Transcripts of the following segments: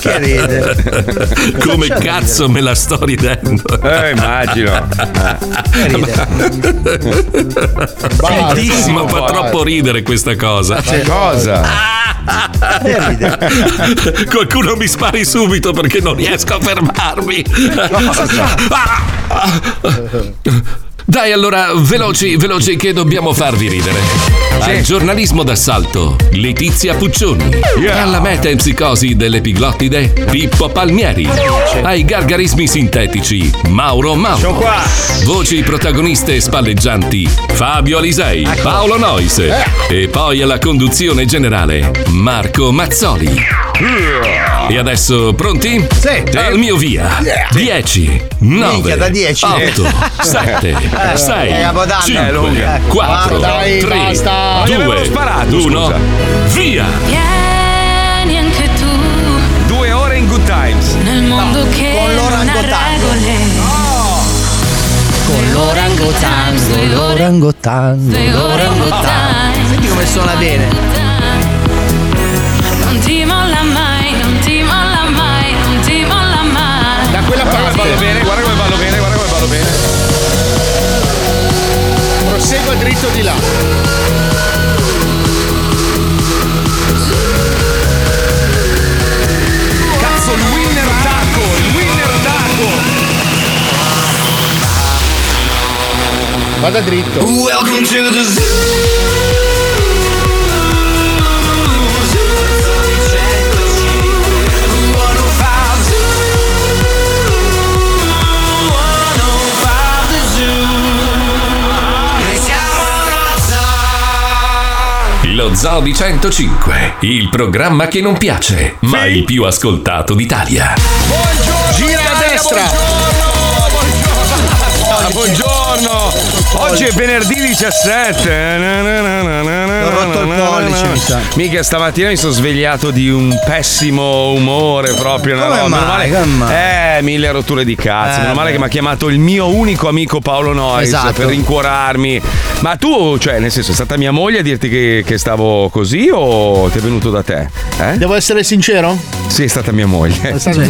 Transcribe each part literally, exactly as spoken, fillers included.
Che ride? Come cazzo me la sto ridendo? Eh, immagino. Che ride. Bellissimo, fa troppo ridere questa cosa. Che cosa? Qualcuno mi spari subito perché non riesco a fermarmi. Dai, allora, veloci, veloci che dobbiamo farvi ridere. Sì. Al giornalismo d'assalto, Letizia Puccioni. Yeah. Alla metempsicosi delle piglottide, Pippo Palmieri. Ai gargarismi sintetici, Mauro Mauro. Qua. Voci protagoniste spalleggianti, Fabio Alisei, ecco. Paolo Noise. Eh. E poi alla conduzione generale, Marco Mazzoli. Yeah. E adesso, pronti? Sì. Al mio via. dieci, nove, otto, sette, sei, cinque, quattro, tre, due, uno, via! Vieni anche tu. Due ore in good times. Nel mondo no, che con l'orangotangole. Oh. Con l'orangotangole. L'orangotangole. L'orangotangole. Senti come suona bene. Non ti molla mai, non ti molla mai, non ti molla mai. Da quella parte. Guarda come vado bene, guarda come vado bene, guarda come vado bene. Prosegue dritto di là. Cazzo, il winner taco, il winner taco. Vada dritto. Welcome to the zoo. Lo Zobie centocinque, il programma che non piace, sì, ma il più ascoltato d'Italia. Buongiorno, gira a destra. Buongiorno, buongiorno. Buongiorno. Oggi è venerdì diciassette. Ho rotto il pollice, mi sa. Mica stamattina mi sono svegliato di un pessimo umore proprio. Una roba. Male, meno male. Eh, mille rotture di cazzo. Eh, meno male che mi ha chiamato il mio unico amico Paolo Noise, esatto, per rincuorarmi. Ma tu, cioè, nel senso, è stata mia moglie a dirti che, che stavo così o ti è venuto da te? Eh? Devo essere sincero? Sì, è stata mia moglie. È stato...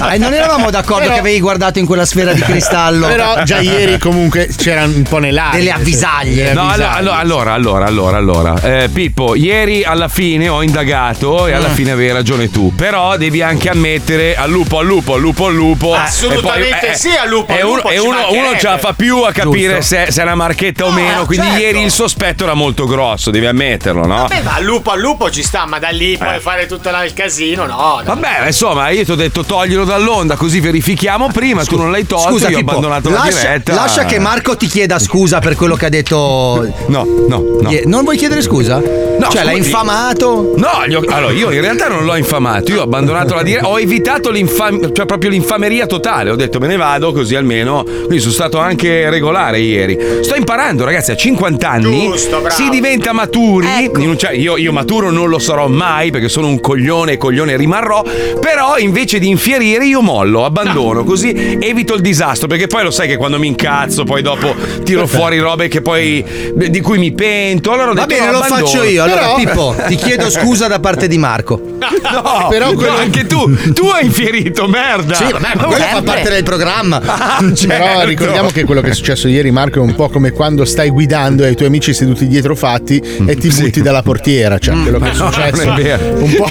ah, non eravamo d'accordo però... che avevi guardato in quella sfera di cristallo. Però già ieri comunque c'era un po' nell'aria. Delle avvisaglie. No, avvisaglie. allora, allora, allora, allora. Eh, Pippo, ieri alla fine ho indagato e alla mm. fine avevi ragione tu. Però devi anche ammettere al lupo, al lupo, al lupo, al lupo. Assolutamente poi, eh, sì, al lupo, al lupo. E uno, uno ce la fa più a capire Lusto. se, se è una marca o meno, ah, quindi certo. Ieri il sospetto era molto grosso, devi ammetterlo, no? Vabbè, ma al lupo al lupo ci sta, ma da lì puoi eh. fare tutto il casino, no? Vabbè, insomma, io ti ho detto toglilo dall'onda così verifichiamo prima, scusa, tu non l'hai tolto, scusa, io tipo, ho abbandonato lascia, la diretta. Lascia che Marco ti chieda scusa per quello che ha detto. No, no, no. Non vuoi chiedere scusa? No, cioè, l'hai infamato? No, io, allora io in realtà non l'ho infamato, io ho abbandonato la diretta, ho evitato l'infam- cioè proprio l'infameria totale, ho detto me ne vado così almeno, quindi sono stato anche regolare ieri. Sto imparando, ragazzi, a cinquanta anni giusto, si diventa maturi, ecco. Cioè, io, io maturo non lo sarò mai perché sono un coglione e coglione rimarrò, però invece di infierire io mollo, abbandono, no, così evito il disastro, perché poi lo sai che quando mi incazzo poi dopo tiro fuori robe che poi di cui mi pento, allora ho detto, va bene, no, lo abbandono. Faccio io, allora Pippo ti chiedo scusa da parte di Marco. No, però quello... no, anche tu tu hai infierito, merda. Sì, vabbè, ma quello fa parte del programma. Ah, certo. Però ricordiamo che quello che è successo ieri, Marco, è un po' come come quando stai guidando e hai i tuoi amici seduti dietro fatti e ti butti sì. dalla portiera, cioè quello che è successo, no, non è vero. Un po'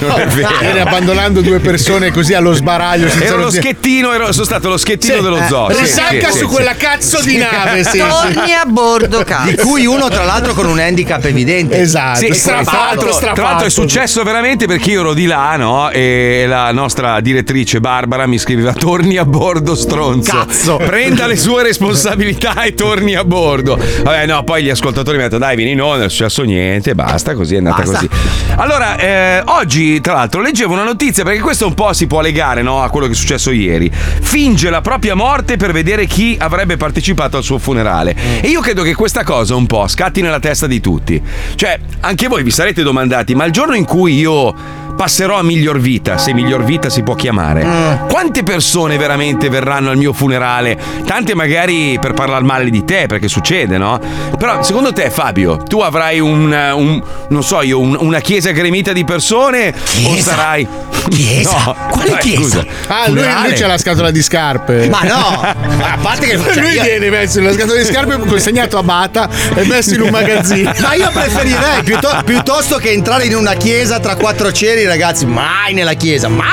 viene abbandonando due persone così allo sbaraglio senza. Ero lo zia. Schettino, ero, sono stato lo schettino sì. dello zoo. Risalca sì, sì, su sì, quella sì. cazzo di sì. nave, sì, torni sì. a bordo, cazzo. Di cui uno tra l'altro con un handicap evidente. Esatto. Sì, strafatto, tra, l'altro, strafatto. Tra l'altro è successo veramente perché io ero di là, no? E la nostra direttrice Barbara mi scriveva torni a bordo, stronzo. Cazzo. Prenda le sue responsabilità e torni a bordo. Vabbè, no, poi gli ascoltatori mi hanno detto dai vieni, no, non è successo niente, basta, così è andata basta. così. Allora, eh, oggi tra l'altro leggevo una notizia, perché questo un po' si può legare, no, a quello che è successo ieri. Finge la propria morte per vedere chi avrebbe partecipato al suo funerale. E io credo che questa cosa un po' scatti nella testa di tutti. Cioè, anche voi vi sarete domandati, ma il giorno in cui io passerò a miglior vita, se miglior vita si può chiamare, quante persone veramente verranno al mio funerale? Tante magari per parlare male di te, perché succede, no? Però secondo te, Fabio, tu avrai un, un non so io, un, una chiesa gremita di persone? Chiesa? O sarai chiesa? No, quale chiesa? Scusa. Ah, lui, lui c'ha la scatola di scarpe. Ma no, a parte che lui io... viene messo in una scatola di scarpe, consegnato a Bata e messo in un magazzino. Ma io preferirei piuttosto, piuttosto che entrare in una chiesa tra quattro ceri. Ragazzi, mai nella chiesa, mai!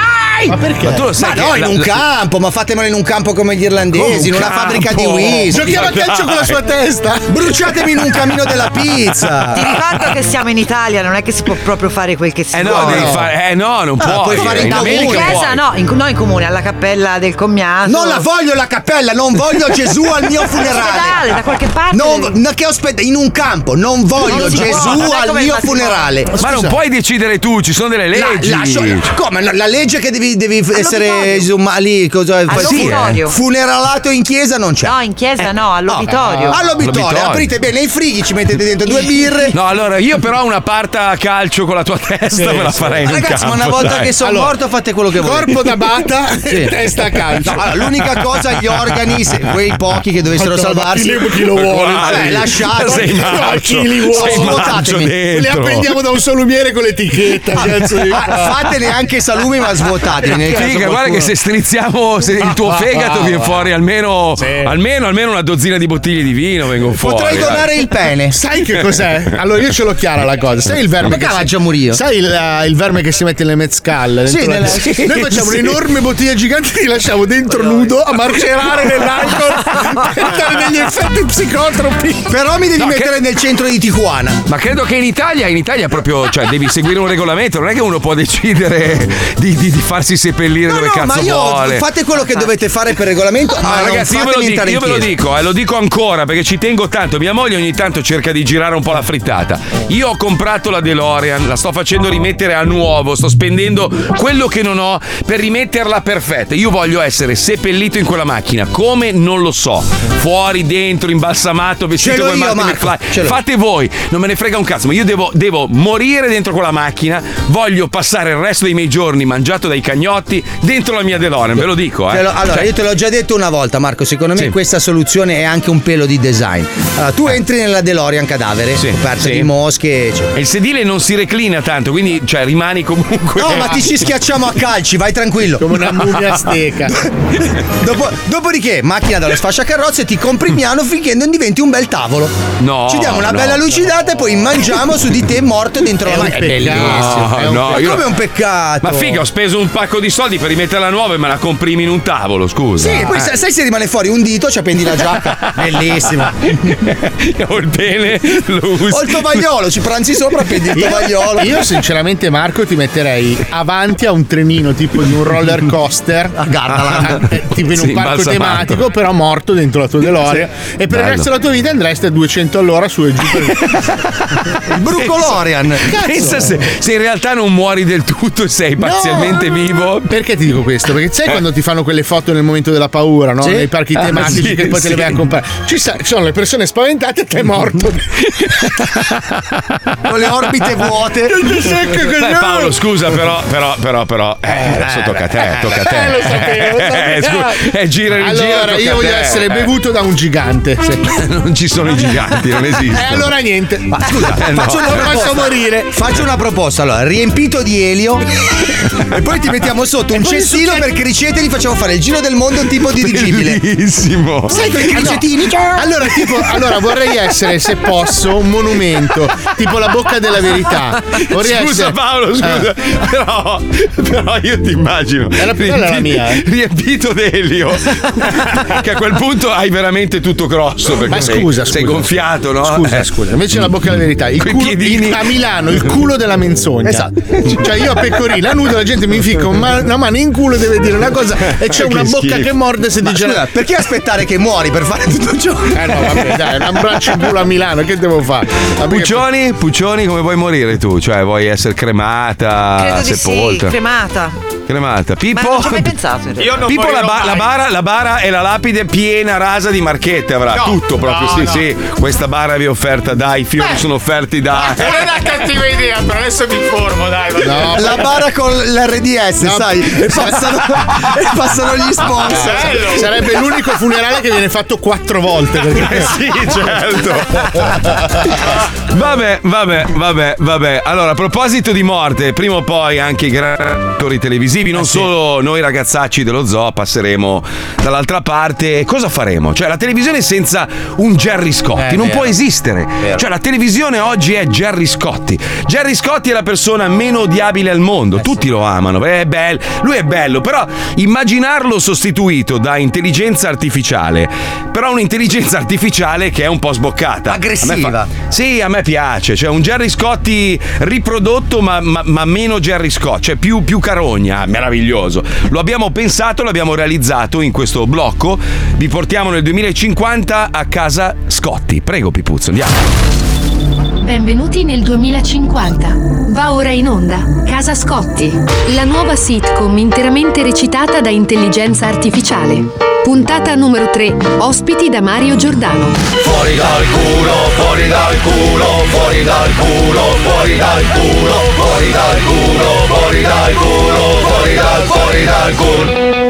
Ma perché? Ma tu lo sai, ma no, in la, un la, campo, ma fatemelo in un campo come gli irlandesi, un in una campo. Fabbrica di whisky. Giochiamo a calcio con la sua testa. Bruciatemi in un camino della pizza. Ti ricordo che siamo in Italia, non è che si può proprio fare quel che si eh vuole. No, devi fare, eh no, non puoi. Ah, puoi fare in, in comune. Chiesa, no, in, no, in comune, alla cappella del commiato. Non la voglio la cappella, non voglio Gesù al mio funerale. Da qualche parte. Non, no, che osped- in un campo, non voglio non Gesù può, al mio funerale. Ma scusa, non puoi decidere tu, ci sono delle leggi. La, lascio, come la, la legge che devi, devi essere ma lì cosa sì, eh. funeralato in chiesa non c'è. No, in chiesa eh, no, all'obitorio. No. All'obitorio, aprite bene i frighi, ci mettete dentro due birre. No, allora io però una parta a calcio con la tua testa sì, me la farei sì. in Ragazzi, campo, ma una volta dai. che sono allora, morto fate quello che volete. Corpo da bata sì. e testa a calcio. No, allora, l'unica cosa gli organi, se quei pochi che dovessero Fatto, salvarsi, chi lo vuole? Vabbè, lasciate. Sei marcio, chi li vuole? Le appendiamo da un salumiere con l'etichetta. Cazzo. Fatene anche salumi, ma svuotateli. Nel Figa, guarda qualcuno. che se strizziamo se il tuo fegato viene fuori almeno, sì. almeno almeno una dozzina di bottiglie di vino vengono fuori. Potrei donare eh. il pene. Sai che cos'è? Allora io ce l'ho chiara la cosa. Sai il verme? Ma che si... Sai il, il verme che si mette nelle mezcal? Sì, la... nella... sì, noi facciamo sì. un'enorme bottiglia gigante e li lasciamo dentro nudo a marcerare nell'alcol per dare degli effetti psicotropi. Però mi devi no, mettere che... nel centro di Tijuana. Ma credo che in Italia, in Italia proprio, cioè devi seguire un regolamento, non è che uno può decidere di, di, di farsi seppellire no, dove no, cazzo ma io, vuole. Fate quello che dovete fare per regolamento. Ah, ma ragazzi, io ve lo dico, io ve lo dico, eh, lo dico ancora perché ci tengo tanto. Mia moglie ogni tanto cerca di girare un po' la frittata. Io ho comprato la DeLorean, la sto facendo rimettere a nuovo, sto spendendo quello che non ho per rimetterla perfetta. Io voglio essere seppellito in quella macchina, come non lo so. Fuori, dentro, imbalsamato, vestito come Martin McFly. Fate voi, non me ne frega un cazzo, ma io devo, devo morire dentro quella macchina. Voglio passare il resto dei miei giorni mangiato dai cagnotti dentro la mia DeLorean, ve lo dico. Eh. Lo, allora, cioè, io te l'ho già detto una volta, Marco. Secondo me sì. questa soluzione è anche un pelo di design. Allora, tu entri nella DeLorean cadavere, sì, coperta sì. di mosche. Cioè. E il sedile non si reclina tanto, quindi cioè, rimani comunque. No, ma ti ci schiacciamo a calci, vai tranquillo. Come una mummia azteca. Dopo, dopodiché, macchina dallo sfasciacarrozze, ti compri piano finché non diventi un bel tavolo. No. Ci diamo una no, bella lucidata no. e poi mangiamo su di te morto dentro la macchina. Bellissimo. No, è un, no, io... come un peccato. Ma figa, ho speso un pacco di soldi per rimetterla nuova e me la comprimi in un tavolo, scusa. Sì, poi eh. sai se rimane fuori un dito, ci appendi la giacca. Bellissima. Ho il pene, lo usi. Ho il tovagliolo, ci pranzi sopra, appendi il tovagliolo. Io sinceramente, Marco, ti metterei avanti a un trenino tipo di un roller coaster a Gardaland, ah, tipo in un sì, parco tematico, manto. però morto dentro la tua DeLorean sì. e per Bello. il resto della tua vita andresti a duecento all'ora su e giù. Per... Brucolorean. Pensa, pensa se, se in realtà in realtà non muori del tutto e sei parzialmente no. vivo. Perché ti dico questo? Perché sai eh. quando ti fanno quelle foto nel momento della paura, no? Sì? Nei parchi ah, tematici sì, che poi sì. te le vai a comprare. Ci, ci sono le persone spaventate e te è morto. Con le orbite vuote. Beh, Paolo, scusa, però, però, però, però. Eh, adesso tocca a te, tocca a te. Eh, lo sapevo, eh, scusa, eh, gira e gira. Allora, io voglio essere eh. bevuto da un gigante. Non ci sono i giganti, non esistono. Eh, allora niente. Ma scusa, eh, no. faccio una non posso morire. Faccio una proposta, allora. Riempito di elio e poi ti mettiamo sotto un cestino per criceteri, facciamo fare il giro del mondo tipo dirigibile. Bellissimo. Sai quei cricetini? No. Allora tipo allora vorrei essere, se posso, un monumento tipo la bocca della verità. Vorrei scusa essere... Paolo, scusa, ah. però, però io ti immagino era più bella la mia, eh? riempito d'elio che a quel punto hai veramente tutto grosso perché ma scusa, sei, scusa. sei gonfiato, no? Scusa, eh. scusa. Invece la bocca della verità, il culo, piedini... il, a Milano il culo della menzogna. Esatto. Cioè io a pecorina nudo la gente mi fica una mano in culo, deve dire una cosa e c'è che una schifo. bocca che morde se ma dice scusa, perché aspettare che muori per fare tutto ciò? Eh no, vabbè, dai, un abbraccio in culo a Milano, che devo fare? Puccioni, Puccioni, come vuoi morire tu? Cioè vuoi essere cremata, credo sepolta? Di sì, cremata. Cremata. Pippo, ma non ci ho mai pensato. Io non Pippo la, ba- la bara, la bara e la lapide piena rasa di di marchette avrà, no, tutto proprio, no, sì, no. sì. Questa barra vi è offerta dai, i fiori Beh, sono offerti da. Non è una cattiva idea, però adesso mi informo, dai. No, la barra con l'erre di esse, no, sai, e passano, e passano gli sponsor. Bello. Sarebbe l'unico funerale che viene fatto quattro volte. Perché... sì, certo. Vabbè, vabbè, vabbè, vabbè. Allora, a proposito di morte, prima o poi anche i grandi attori televisivi, non eh sì. solo noi ragazzacci dello zoo, passeremo dall'altra parte. Cosa faremo? Cioè, la televisione senza un Gerry Scotti eh, non vero. può esistere. Vero. Cioè, la televisione oggi è Gerry Scotti. Gerry Scotti è la persona meno odiabile al mondo. Eh Tutti sì. lo amano. È bello. Lui è bello, però immaginarlo sostituito da intelligenza artificiale. Però un'intelligenza artificiale che è un po' sboccata. Aggressiva. A fa... Sì, a me piace. Cioè, un Gerry Scotti riprodotto, ma, ma, ma meno Gerry Scotti. Cioè, più, più carogna. Meraviglioso. Lo abbiamo pensato, l'abbiamo realizzato in questo blocco. Vi portiamo nel duemilacinquanta a casa Scotti. Prego, Pipuzzo, andiamo. Benvenuti nel duemilacinquanta. Va ora in onda Casa Scotti, la nuova sitcom interamente recitata da intelligenza artificiale. Puntata numero tre. Ospiti da Mario Giordano. Fuori dal culo, fuori dal culo, fuori dal culo, fuori dal culo, fuori dal culo, fuori dal culo, fuori dal, fuori dal culo.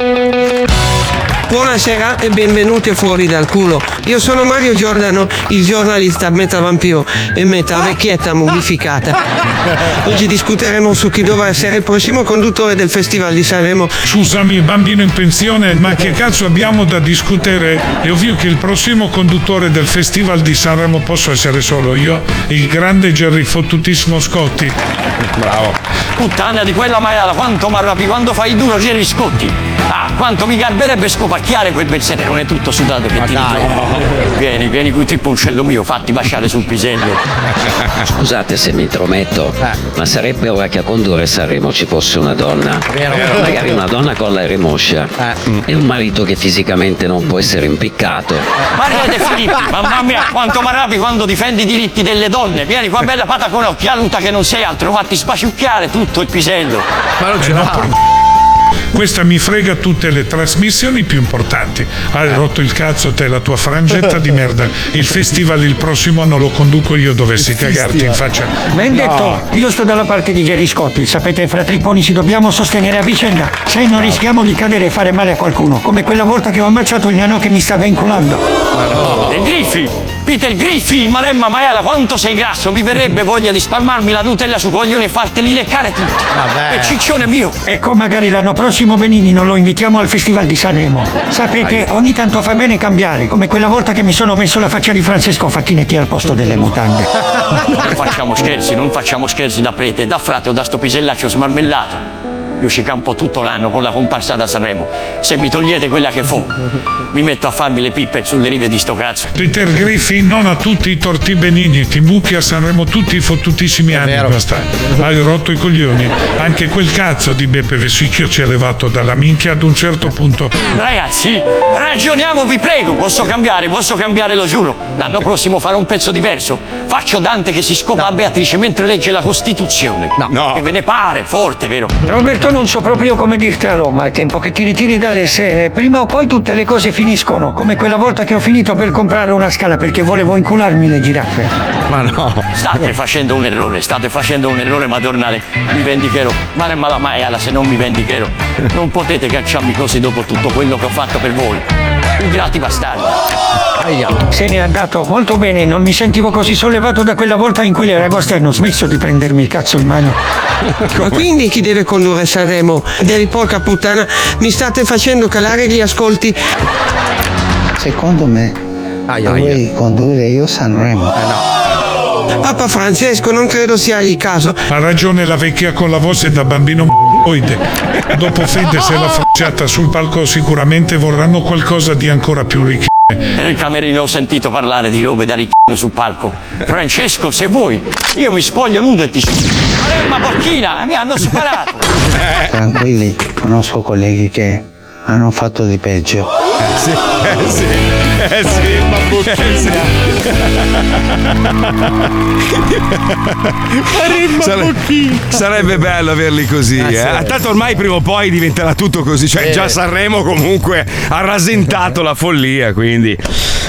Buonasera e benvenuti fuori dal culo. Io sono Mario Giordano, il giornalista metà vampiro e metà vecchietta mummificata. Oggi discuteremo su chi dovrà essere il prossimo conduttore del Festival di Sanremo. Scusami, bambino in pensione, ma che cazzo abbiamo da discutere? È ovvio che il prossimo conduttore del Festival di Sanremo posso essere solo io, il grande Gerry fottutissimo Scotti. Bravo. Puttana di quella maiala, quanto marrapi, quando fai duro Gerry Scotti. Ah, quanto mi garberebbe scopacchiare quel pensiero, non è tutto sudato che ti ritrovo. Vieni, vieni qui tipo uncello mio, fatti baciare sul pisello. Scusate se mi intrometto, ma sarebbe ora che a condurre Sanremo ci fosse una donna. Vero. Magari una donna con la rimoscia. Eh. E un marito che fisicamente non può essere impiccato. Maria De Filippi, mamma mia, quanto maravi quando difendi i diritti delle donne. Vieni qua bella pata con occhialuta che non sei altro, fatti spaciucchiare tutto il pisello. Ma non ce l'ho. Questa mi frega tutte le trasmissioni più importanti. Hai rotto il cazzo te, la tua frangetta di merda. Il festival il prossimo anno lo conduco io, dovessi cagarti in faccia. Ben detto, no. Io sto dalla parte di Gerry Scotti. Sapete, fra tripponi ci dobbiamo sostenere a vicenda, se non rischiamo di cadere e fare male a qualcuno, come quella volta che ho ammazzato il nano che mi stava inculando. Peter Griffin, Peter Griffin, Maremma Maiala, quanto sei grasso, mi verrebbe voglia di spalmarmi la Nutella su coglione e farteli leccare tutti. Vabbè. E ciccione mio. Ecco, magari l'anno prossimo Benigni non lo invitiamo al Festival di Sanremo. Sapete, ogni tanto fa bene cambiare, come quella volta che mi sono messo la faccia di Francesco Facchinetti al posto delle mutande. Non facciamo scherzi, non facciamo scherzi da prete, da frate o da sto pisellaccio smarmellato. Io ci campo tutto l'anno con la comparsa da Sanremo. Se mi togliete quella che fo, mi metto a farmi le pippe sulle rive di sto cazzo. Peter Griffin, non a tutti i torti Benigni, ti buchi a Sanremo tutti i fottutissimi anni, basta. Hai rotto i coglioni. Anche quel cazzo di Beppe Vesicchio ci è levato dalla minchia ad un certo punto. Ragazzi, ragioniamo, vi prego. Posso cambiare, posso cambiare, lo giuro. L'anno prossimo farò un pezzo diverso. Faccio Dante che si scopa no. a Beatrice mentre legge la Costituzione. No. no. Che ve ne pare, forte, vero? Roberto, non so proprio come dirti a Roma. È tempo che ti ritiri dalle serie. Prima o poi tutte le cose finiscono. Finiscono, come quella volta che ho finito per comprare una scala perché volevo incularmi le giraffe. Ma no. State facendo un errore, state facendo un errore madornale. Mi vendicherò. Ma non la maiala se non mi vendicherò. Non potete cacciarmi così dopo tutto quello che ho fatto per voi. Ingrati bastardi. Se n'è andato molto bene, non mi sentivo così sollevato da quella volta in cui le ragoste hanno smesso di prendermi il cazzo in mano. Ma quindi chi deve condurre Sanremo? Devi, porca puttana, mi state facendo calare gli ascolti. Secondo me aia, dovrei aia. condurre io Sanremo. Eh no. Papa Francesco, non credo sia il caso. Ha ragione la vecchia con la voce da bambino m***oide. Dopo Fedez e la facciata sul palco sicuramente vorranno qualcosa di ancora più ricco. Nel camerino ho sentito parlare di robe da ricchino sul palco. Francesco, se vuoi, io mi spoglio nudo e ti ma porchina, mi hanno superato. Tranquilli, conosco colleghi che... hanno fatto di peggio. Eh sì, eh sì, eh sì, eh sì. Sare- sarebbe bello averli così, ah, eh. Sì. Tanto ormai prima o poi diventerà tutto così, cioè eh. già Sanremo comunque ha rasentato la follia, quindi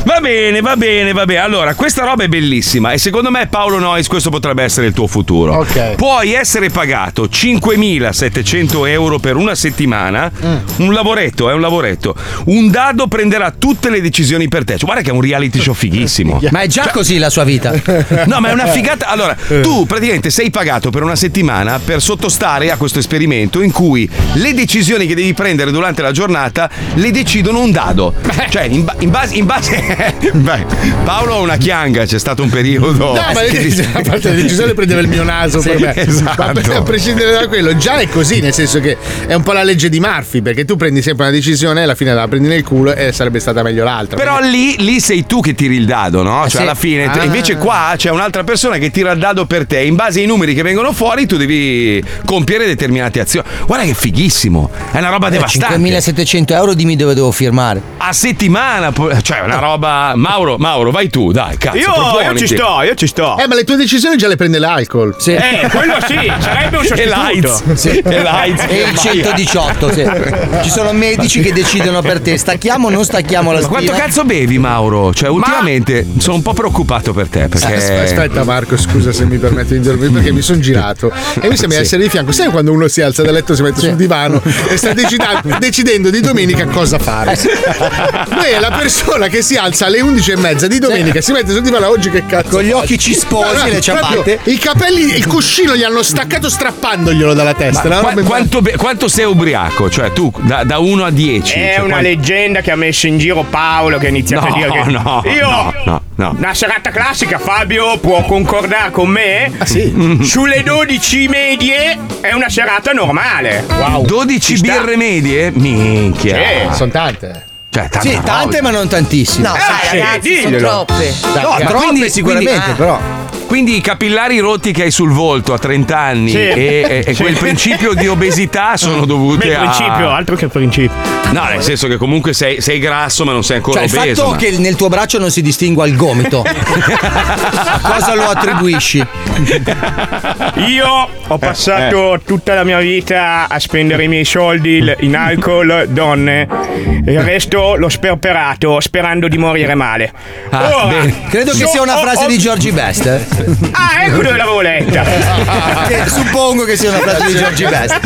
va bene, va bene, va bene. Allora, questa roba è bellissima e secondo me, Paolo Noise, questo potrebbe essere il tuo futuro. Okay. Puoi essere pagato cinquemilasettecento euro per una settimana, mm. un lavoretto, è eh, un lavoretto. Un dado prenderà tutte le decisioni per te. Cioè, guarda che è un reality show fighissimo. Ma è già cioè, così la sua vita. No, ma è una figata. Allora, tu praticamente sei pagato per una settimana per sottostare a questo esperimento in cui le decisioni che devi prendere durante la giornata le decidono un dado. Cioè, in, ba- in base... In base Beh, Paolo ha una chianga, c'è stato un periodo. No, ma a parte la decisione prendeva il mio naso, sì, per me. Esatto. Ma a prescindere da quello, già è così, nel senso che è un po' la legge di Murphy, perché tu prendi sempre una decisione e alla fine la prendi nel culo e sarebbe stata meglio l'altra. Però lì, lì sei tu che tiri il dado, no? Cioè, sì. alla fine, ah. invece qua c'è un'altra persona che tira il dado per te. In base ai numeri che vengono fuori, tu devi compiere determinate azioni. Guarda che fighissimo! È una roba eh, devastante. cinquemilasettecento euro, dimmi dove devo firmare. A settimana, cioè una roba. Roba. Mauro, Mauro, vai tu, dai, cazzo. Io, io ci sto, io ci sto. Eh, ma le tue decisioni già le prende l'alcol. Sì. Eh, quello sì, sarebbe un sostituto. E l'AIDS. Sì. E l'AIDS. E il centodiciotto, sì. Ci sono medici che decidono per te, stacchiamo o non stacchiamo la spina. Ma quanto cazzo bevi, Mauro? Cioè, ultimamente ma... sono un po' preoccupato per te, perché... Aspetta, aspetta Marco, scusa se mi permetti di intervenire, perché mi sono girato e mi sembra sì. essere di fianco. Sai quando uno si alza dal letto, si mette sì. sul divano e sta decidendo, decidendo di domenica cosa fare? Beh, la persona che si alza alle undici e mezza di domenica, si mette sul divano, oggi che cazzo, con gli occhi cisposi, no, no, le ciabatte, i capelli, il cuscino gli hanno staccato strappandoglielo dalla testa. Ma, qu- quanto, be- quanto sei ubriaco? Cioè tu da, da uno a dieci è cioè, una quanti... leggenda che ha messo in giro Paolo, che ha iniziato no, a dire che no, io no, no, no. una serata classica, Fabio può concordare con me, ah, sì. mm-hmm. sulle dodici medie è una serata normale. Wow. dodici birre medie? Minchia, sì. sono tante. Cioè, tante, sì, tante ma non tantissime. No, eh, sì, ragazzi, sì, sono troppe. No, troppe quindi, sicuramente, quindi, ah. però. Quindi i capillari rotti che hai sul volto a trent'anni sì. e, e sì. quel principio di obesità sono dovuti a... principio, altro che principio. No, nel senso che comunque sei, sei grasso ma non sei ancora cioè, obeso. Il fatto ma... che nel tuo braccio non si distingua il gomito. A cosa lo attribuisci? Io ho passato eh, eh. tutta la mia vita a spendere i miei soldi in alcol, donne. Il resto l'ho sperperato sperando di morire male. Ah, ora, credo so, che sia una frase oh, oh, di Georgie Best, eh? Ah, ecco dove l'avevo letta. Suppongo che sia una frase di Georgie Best.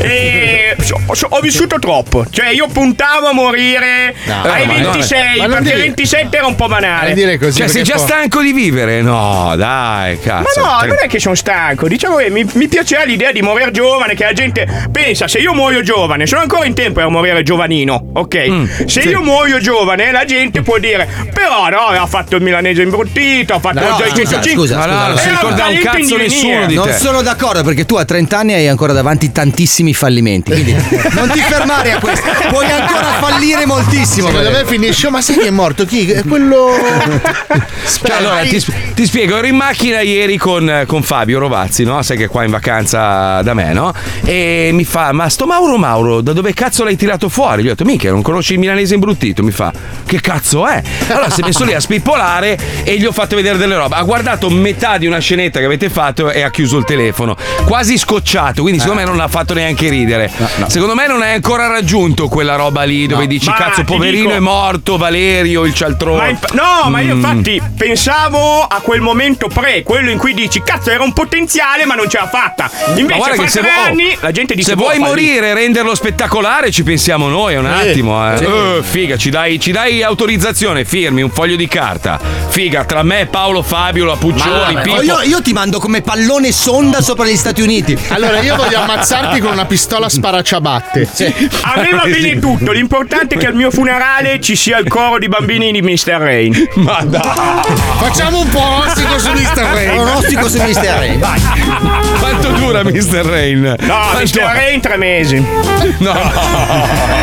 E so, so, ho vissuto troppo. Cioè io puntavo a morire no, ai ventisei no, perché dire... ventisette era un po' banale dire così. Cioè sei già po- stanco di vivere? No, dai, cazzo. Ma no, non è che sono stanco. Diciamo che mi, mi piaceva l'idea di morire giovane, che la gente pensa, se io muoio giovane sono ancora in tempo a morire giovanino. Ok, mm, se sì. io muoio giovane la gente può dire però no, ha fatto il milanese imbruttito, ha fatto no, il no, scusa, scusa, no, no, si ricorda un cazzo nessuno di te. Non sono d'accordo, perché tu a trent'anni hai ancora davanti tantissimi fallimenti, quindi non ti fermare a questo, puoi ancora fallire moltissimo. Secondo me finisce, ma sai che è morto chi? È quello Spera, allora ti, ti spiego, ero in macchina ieri con, con Fabio Rovazzi, no? Sai che è qua in vacanza da me, no? E mi fa, ma sto Mauro Mauro da dove cazzo l'hai tirato fuori? Gli ho detto, mica non conosci il milanese imbruttito? Mi fa, che cazzo è? Allora si è messo lì a spippolare e gli ho fatto vedere delle robe. Ha guardato metà di una scenetta che avete fatto e ha chiuso il telefono, quasi scocciato, quindi secondo eh. me non l'ha fatto neanche ridere. No, no. Secondo me non hai ancora raggiunto quella roba lì dove no. dici, ma cazzo, poverino dico... è morto Valerio il cialtrone. Inf- no, mm. ma io infatti pensavo a quel momento pre, quello in cui dici, cazzo, era un potenziale ma non ce l'ha fatta. Invece fra tre anni oh, la gente dice, se vuoi morire e renderlo spettacolare ci pensiamo noi un eh. attimo. Eh. Sì. Oh, figa, ci dai, ci dai autorizzazione, firmi un foglio di carta. Figa, tra me, Paolo, Fabio, la Puccioni, Pippo. Io, io ti mando come pallone sonda sopra gli Stati Uniti. Allora io voglio ammazzarti con una pistola sparaciabatte. Sì. A me va bene tutto, l'importante è che al mio funerale ci sia il coro di bambini di Mister Rain. Ma dai, facciamo un po' ostico su Mister Rain. Un ostico su Mister Rain. Vai. Quanto dura Mister Rain? No, Quanto... Mister Rain tre mesi. No,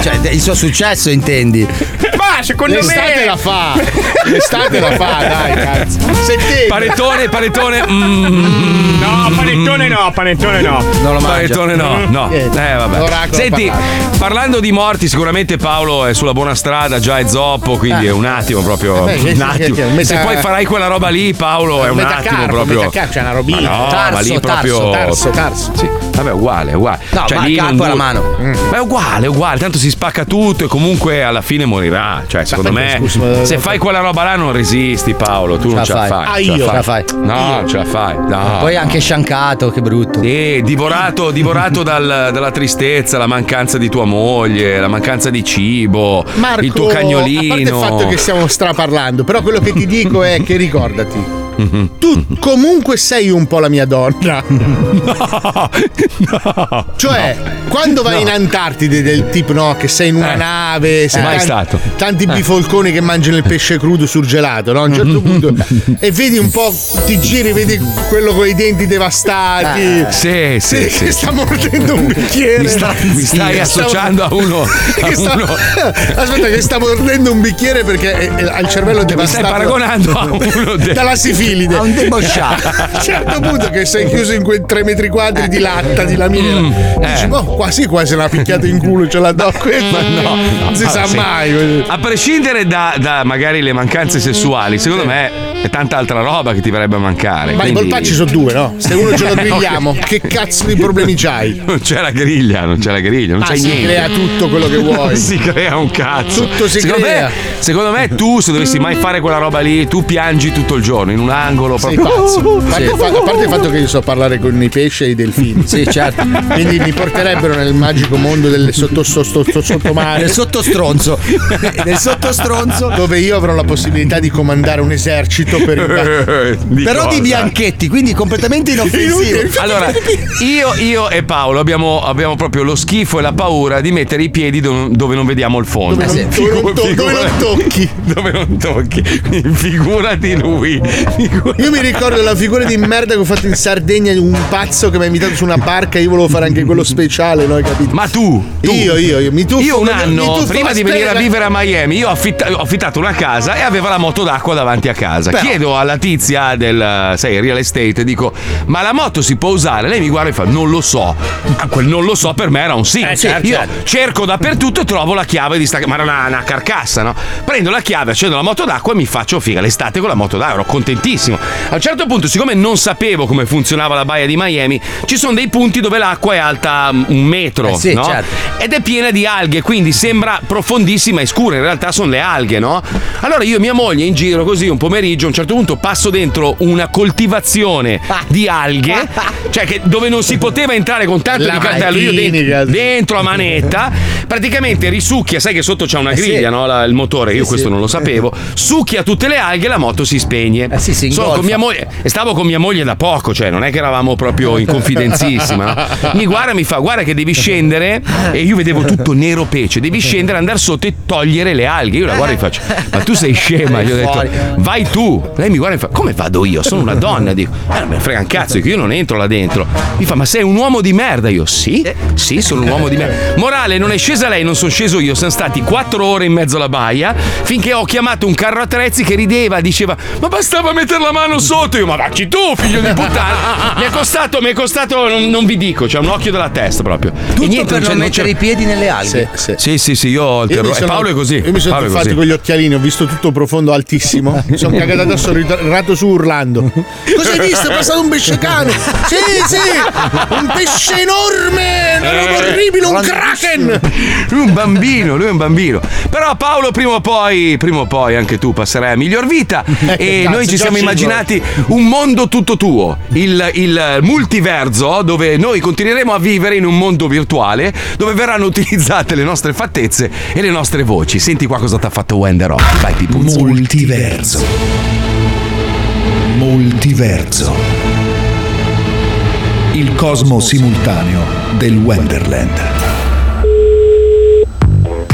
cioè il suo successo intendi. fa, secondo l'estate me. L'estate la fa. L'estate la fa, dai, cazzo. Settembre. Panettone, panettone. Mm. No, panettone no, panettone no. Non lo mangia. Panettone no, no. Eh, vabbè. L'oracolo. Senti, parlato. parlando di morti, sicuramente Paolo è sulla buona strada, già è zoppo, quindi eh. è un attimo proprio. Beh, un attimo. Sì, sì, sì, metà... Se poi farai quella roba lì, Paolo, è un metà attimo carpo, proprio. Metà carpo, c'è una robina. Ma no, tarso, ma lì proprio. Tarso, tarso, tarso. Sì. Vabbè, è uguale, è uguale. No, cioè, ma il capo è la mano. Mm. Ma è uguale, è uguale. Tanto si spacca tutto e comunque alla fine morirà. Cioè, secondo me, scusa, se fai quella roba là non resisti, Paolo. Tu non ce la fai. Ah, io ce la fai. No, non ce la fai. No. Poi anche sciancato, che brutto. Sì, divorato, divorato dal, dalla tristezza, la mancanza di tua moglie, la mancanza di cibo, Marco, il tuo cagnolino. A parte il fatto che stiamo straparlando, però quello che ti dico è che ricordati. Tu comunque sei un po' la mia donna. No, no, cioè, no. Quando vai no. in Antartide, del tipo, no, che sei in una eh, nave, sei eh, tanti, stato. tanti eh. bifolconi che mangiano il pesce crudo surgelato, no? A un certo punto e vedi un po', ti giri, vedi quello con i denti devastati. Ah, sì, sì, che sì, sta sì. mordendo un bicchiere. Mi, sta, mi stai sì, associando sta, a uno. A che sta, uno. Aspetta, che sta mordendo un bicchiere perché ha il cervello devastato. Mi stai paragonando a uno de- dalla sifilide. Ha un debosciato. A un certo punto che sei chiuso in quei tre metri quadri di latta, di lamiera, mm, dici, eh. boh, quasi qua se l'ha picchiato in culo, ce l'ha dato questa. No, no, non si no, sa sì. mai. A prescindere da, da magari le mancanze sessuali, secondo me è tanta altra roba che ti verrebbe a mancare. Ma quindi... i polpacci sono due, no? Se uno ce lo grigliamo, okay. che cazzo di problemi c'hai? Non c'è la griglia, non c'è la griglia, non ah, c'è si niente. Si crea tutto quello che vuoi. Non si crea un cazzo. Tutto si secondo crea. Me, secondo me, tu, se dovessi mai fare quella roba lì, tu piangi tutto il giorno in un angolo proprio. Sei pazzo. A parte, sì. fa- a parte il fatto che io so parlare con i pesci e i delfini. Sì, certo. Quindi mi porterebbero nel magico mondo del sotto, sotto, sotto, sottomare. Del sottostronzo. Del sottostronzo. Dove io avrò la possibilità di comandare un esercito per di però cosa? Di bianchetti, quindi completamente inoffensivo. Allora, io, io e Paolo abbiamo, abbiamo proprio lo schifo e la paura di mettere i piedi do- dove non vediamo il fondo. Dove, non, Figur- dove, figura- dove non tocchi. Dove non tocchi. Figurati lui. Io mi ricordo la figura di merda che ho fatto in Sardegna, un pazzo che mi ha invitato su una barca, io volevo fare anche quello speciale, no? Hai capito? Ma tu, tu io io io mi tuffo, io un anno tuffo, prima di venire a vivere a Miami io ho, affitta- ho affittato una casa e aveva la moto d'acqua davanti a casa. Però, chiedo alla tizia del sai real estate, dico "Ma la moto si può usare?" Lei mi guarda e fa "Non lo so". A quel non lo so per me era un sì. Eh, certo, io certo. cerco dappertutto e trovo la chiave di sta ma era una, una carcassa, no? Prendo la chiave, accendo la moto d'acqua e mi faccio figa l'estate con la moto d'acqua, ero contentissimo. A un certo punto, siccome non sapevo come funzionava la baia di Miami, ci sono dei punti dove l'acqua è alta un metro, eh sì, no? Certo. Ed è piena di alghe, quindi sembra profondissima e scura, in realtà sono le alghe, no? Allora io e mia moglie in giro così un pomeriggio, a un certo punto passo dentro una coltivazione di alghe, cioè che dove non si poteva entrare con tanto la di cartello, io dentro, dentro la manetta, praticamente risucchia, sai che sotto c'è una griglia, eh sì. no? La, il motore, io eh questo sì. non lo sapevo, succhia tutte le alghe e la moto si spegne. Eh sì, sì. Sono con mia moglie e stavo con mia moglie da poco, cioè non è che eravamo proprio in confidenzissima. Mi guarda e mi fa "Guarda che devi scendere" e io vedevo tutto nero pece, "devi scendere, andare sotto e togliere le alghe". Io la guardo e faccio "Ma tu sei scema", gli ho detto "Vai tu". Lei mi guarda e fa "Come vado io? Sono una donna". Dico "Eh, non me frega un cazzo", dico "Io non entro là dentro". Mi fa "Ma sei un uomo di merda". Io "Sì, sì, sono un uomo di merda". Morale, non è scesa lei, non sono sceso io, sono stati quattro ore in mezzo alla baia finché ho chiamato un carro attrezzi che rideva, diceva "Ma bastava mettere la mano sotto". Io "Ma vacci tu, figlio di puttana". Mi è costato, mi è costato, non, non vi dico, c'è cioè un occhio della testa proprio. Tutto e niente, per non mettere i piedi nelle alghe. Sì, sì, sì, sì, sì io ho il terrore. Sono, Paolo è così. Io mi sono fatto con gli occhialini, ho visto tutto profondo, altissimo. Mi sono cagato addosso, ho ritornato su urlando. "Cosa hai visto? È passato un pesce cane". Sì, sì, un pesce enorme, una roba orribile, un kraken. Lui è un bambino, lui è un bambino. Però Paolo, prima o poi, prima o poi anche tu passerai a miglior vita. Eh, e cazzo, noi ci siamo immaginati un mondo tutto tuo, il, il multiverso, dove noi continueremo a vivere in un mondo virtuale dove verranno utilizzate le nostre fattezze e le nostre voci. Senti qua cosa ti ha fatto Wender Rock. Vai Pipuzzo. Multiverso. Multiverso. Il cosmo simultaneo del Wonderland.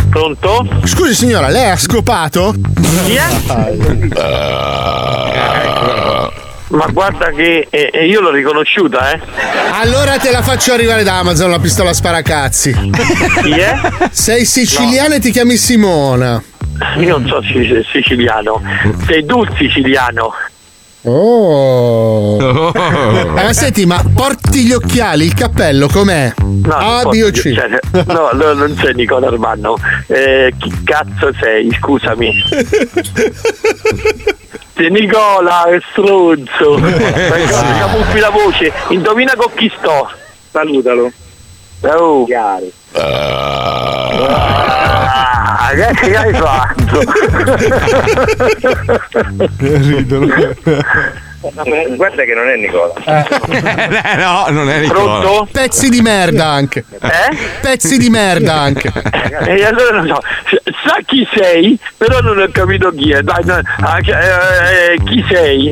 Pronto? Scusi signora, lei ha scopato? Yeah. Ma guarda che eh, io l'ho riconosciuta, eh. Allora te la faccio arrivare da Amazon la pistola sparacazzi. Chi yeah. è? Sei siciliana no. e ti chiami Simona. Io non so siciliano. Sei tu siciliano? Oh, oh. Ma senti, ma porti gli occhiali, il cappello com'è? No, A, B o C? Cioè, no, no, non c'è Nicola Armando. Eh, chi cazzo sei? Scusami. Nicola, è stronzo. Nicola, capuffi la voce. Indovina con chi sto. Salutalo. Oh. Chiaro. Ah, che hai fatto? Ridono. Guarda che non è Nicola. Eh, no, non è Nicola. Pronto? Pezzi di merda anche. Eh? Pezzi di merda anche. E allora non so, sa chi sei, però non ho capito chi è. Dai, no, anche, eh, eh, chi sei?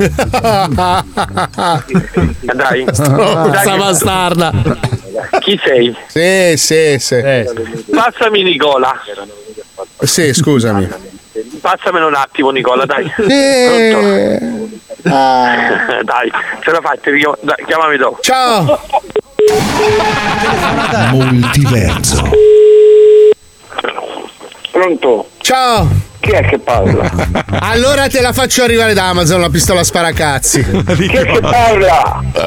Dai. Stava bastarda. Chi sei? Sì, sì, sì. Eh. Passami Nicola. Sì, scusami. Passamelo un attimo Nicola, dai. Eh. Ah. Dai, ce la fai, dai, chiamami dopo. Ciao. Multiverso. Pronto? Ciao. Chi è che parla? Allora te la faccio arrivare da Amazon la pistola sparacazzi. Chi è che parla? Uh.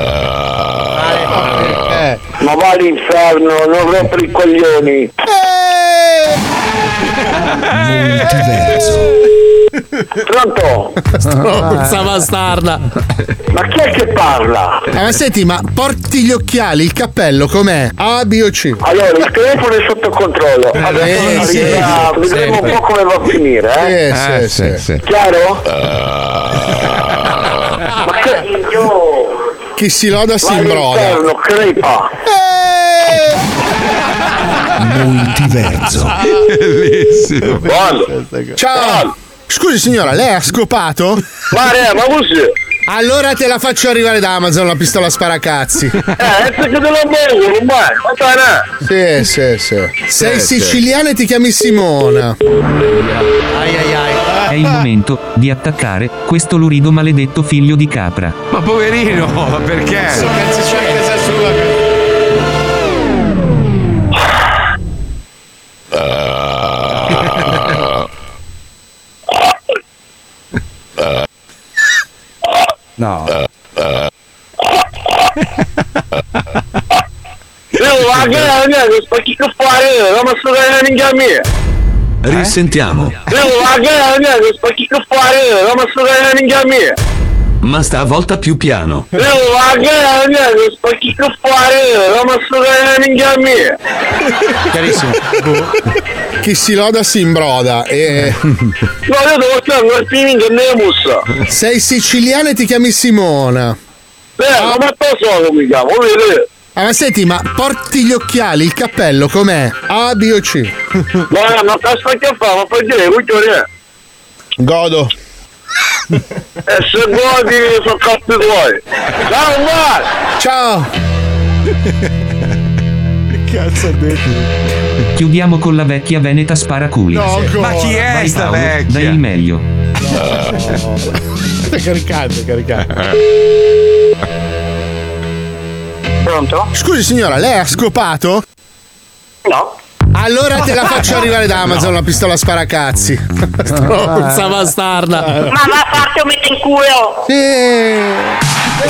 Eh. Ma va all'inferno, non rompere i coglioni. Eh. Multiverso. Pronto? Stronza bastarda. Ma chi è che parla? Eh, ma senti, ma porti gli occhiali, il cappello com'è? A, B o C? Allora, il telefono è sotto controllo. Adesso eh, arriva, sì, arriva, sì, vedremo sì, un po' come va a finire, eh? Sì, eh, sì, sì, sì, sì. Chiaro? Uh... Ma che io... Chi si loda si imbroda. Crepa. Eh! Multiverso. Bellissimo. Buono. Ciao. Scusi signora, lei ha scopato? Ma re, ma così? Allora te la faccio arrivare da Amazon la pistola sparacazzi. Eh, è perché te la voglio, non vai, ma fai. Sì, sì, sì. Sei sì, siciliana sì, e ti chiami Simona. Ai ai ai. È il momento di attaccare questo lurido maledetto figlio di capra. Ma poverino, ma perché? Cazzo, cazzo, c'è che sa sulla. No. Risentiamo. Ma stavolta più piano. Carissimo. Chi si loda si imbroda. E... no, io devo stare un attimino nella mussa. Sei siciliana e ti chiami Simona. Beh, ah, ma te so mi chiamo, vedi? Ah, ma senti, ma porti gli occhiali, il cappello com'è? A, B o C? Ma ma sta che fa, ma fai dire, cucciore. Godo. E se godi sono cazzi tuoi. Ciao, vai! Ciao! Che cazzo ha detto? Chiudiamo con la vecchia veneta sparaculi. No, ma chi è vai sta Paolo, vecchia? Dai il meglio. No. Stai caricando, caricando. Pronto? Scusi signora, lei ha scopato? No. Allora te la faccio arrivare da Amazon no, la pistola sparacazzi. Stronza bastarda. Ma va a farti o metto in culo. Sì. Sì.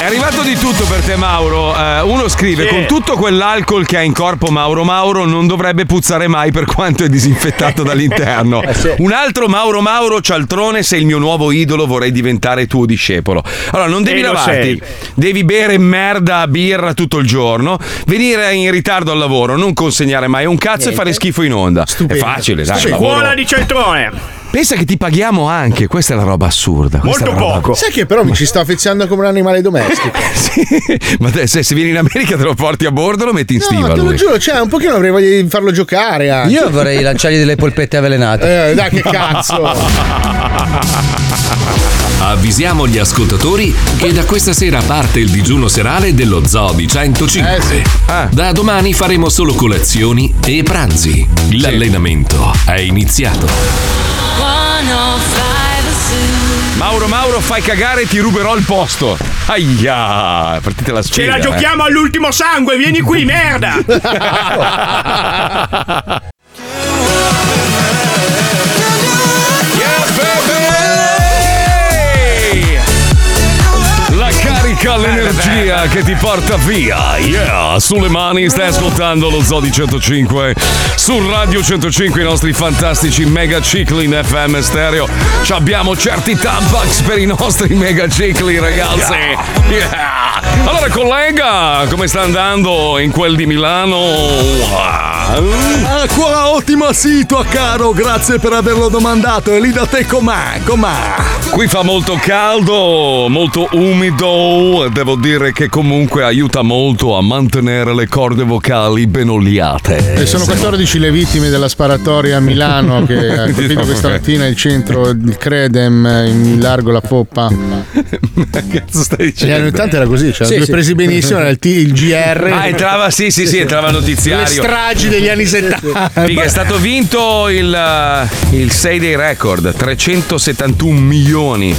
È arrivato di tutto per te Mauro. Uh, uno scrive sì, con tutto quell'alcol che ha in corpo Mauro Mauro non dovrebbe puzzare mai per quanto è disinfettato dall'interno. Sì. Un altro Mauro Mauro cialtrone, sei il mio nuovo idolo, vorrei diventare tuo discepolo. Allora non devi sì, lavarti, devi bere merda, birra tutto il giorno, venire in ritardo al lavoro, non consegnare mai un cazzo niente, e fare schifo in onda. Stupendo. È facile, dai. Sì. Buona di cialtrone. Pensa che ti paghiamo anche, questa è la roba assurda. Molto roba poco. Sai che però mi ci sto affezionando come un animale domestico. Sì, ma te, se, se vieni in America te lo porti a bordo, lo metti in no, stiva. Ma te lo lui, giuro, cioè un pochino avrei voglia di farlo giocare anche. Io vorrei lanciargli delle polpette avvelenate. Eh, dai che cazzo. Avvisiamo gli ascoltatori che da questa sera parte il digiuno serale dello Zobie centocinque. Eh sì. Ah. Da domani faremo solo colazioni e pranzi. L'allenamento sì, è iniziato. Mauro Mauro fai cagare e ti ruberò il posto. Aia, partite la sfida. Ce la giochiamo eh. all'ultimo sangue, vieni qui, merda. L'energia che ti porta via, yeah, sulle mani. Stai ascoltando lo Zobie centocinque su Radio centocinque, i nostri fantastici mega cicli in F M stereo. Ci abbiamo certi tampax per i nostri mega cicli, ragazzi. Yeah. Allora, collega, come sta andando in quel di Milano? Ah, qua ottima situa, caro, grazie per averlo domandato. E lì da te com'è? Com'è? Qui fa molto caldo, molto umido. Devo dire che comunque aiuta molto a mantenere le corde vocali ben oliate. E sono quattordici le vittime della sparatoria a Milano che ha colpito questa mattina il centro, il Credem, in largo la Poppa. Ma cazzo stai dicendo? Negli anni ottanta era così, cioè, sì, sì. presi benissimo, era il, t- il G R. Ah, entrava, sì, sì, sì, sì, entrava notiziario. Le stragi degli anni settanta. Figa, è stato vinto il, il sei dei record, trecentosettantuno milioni.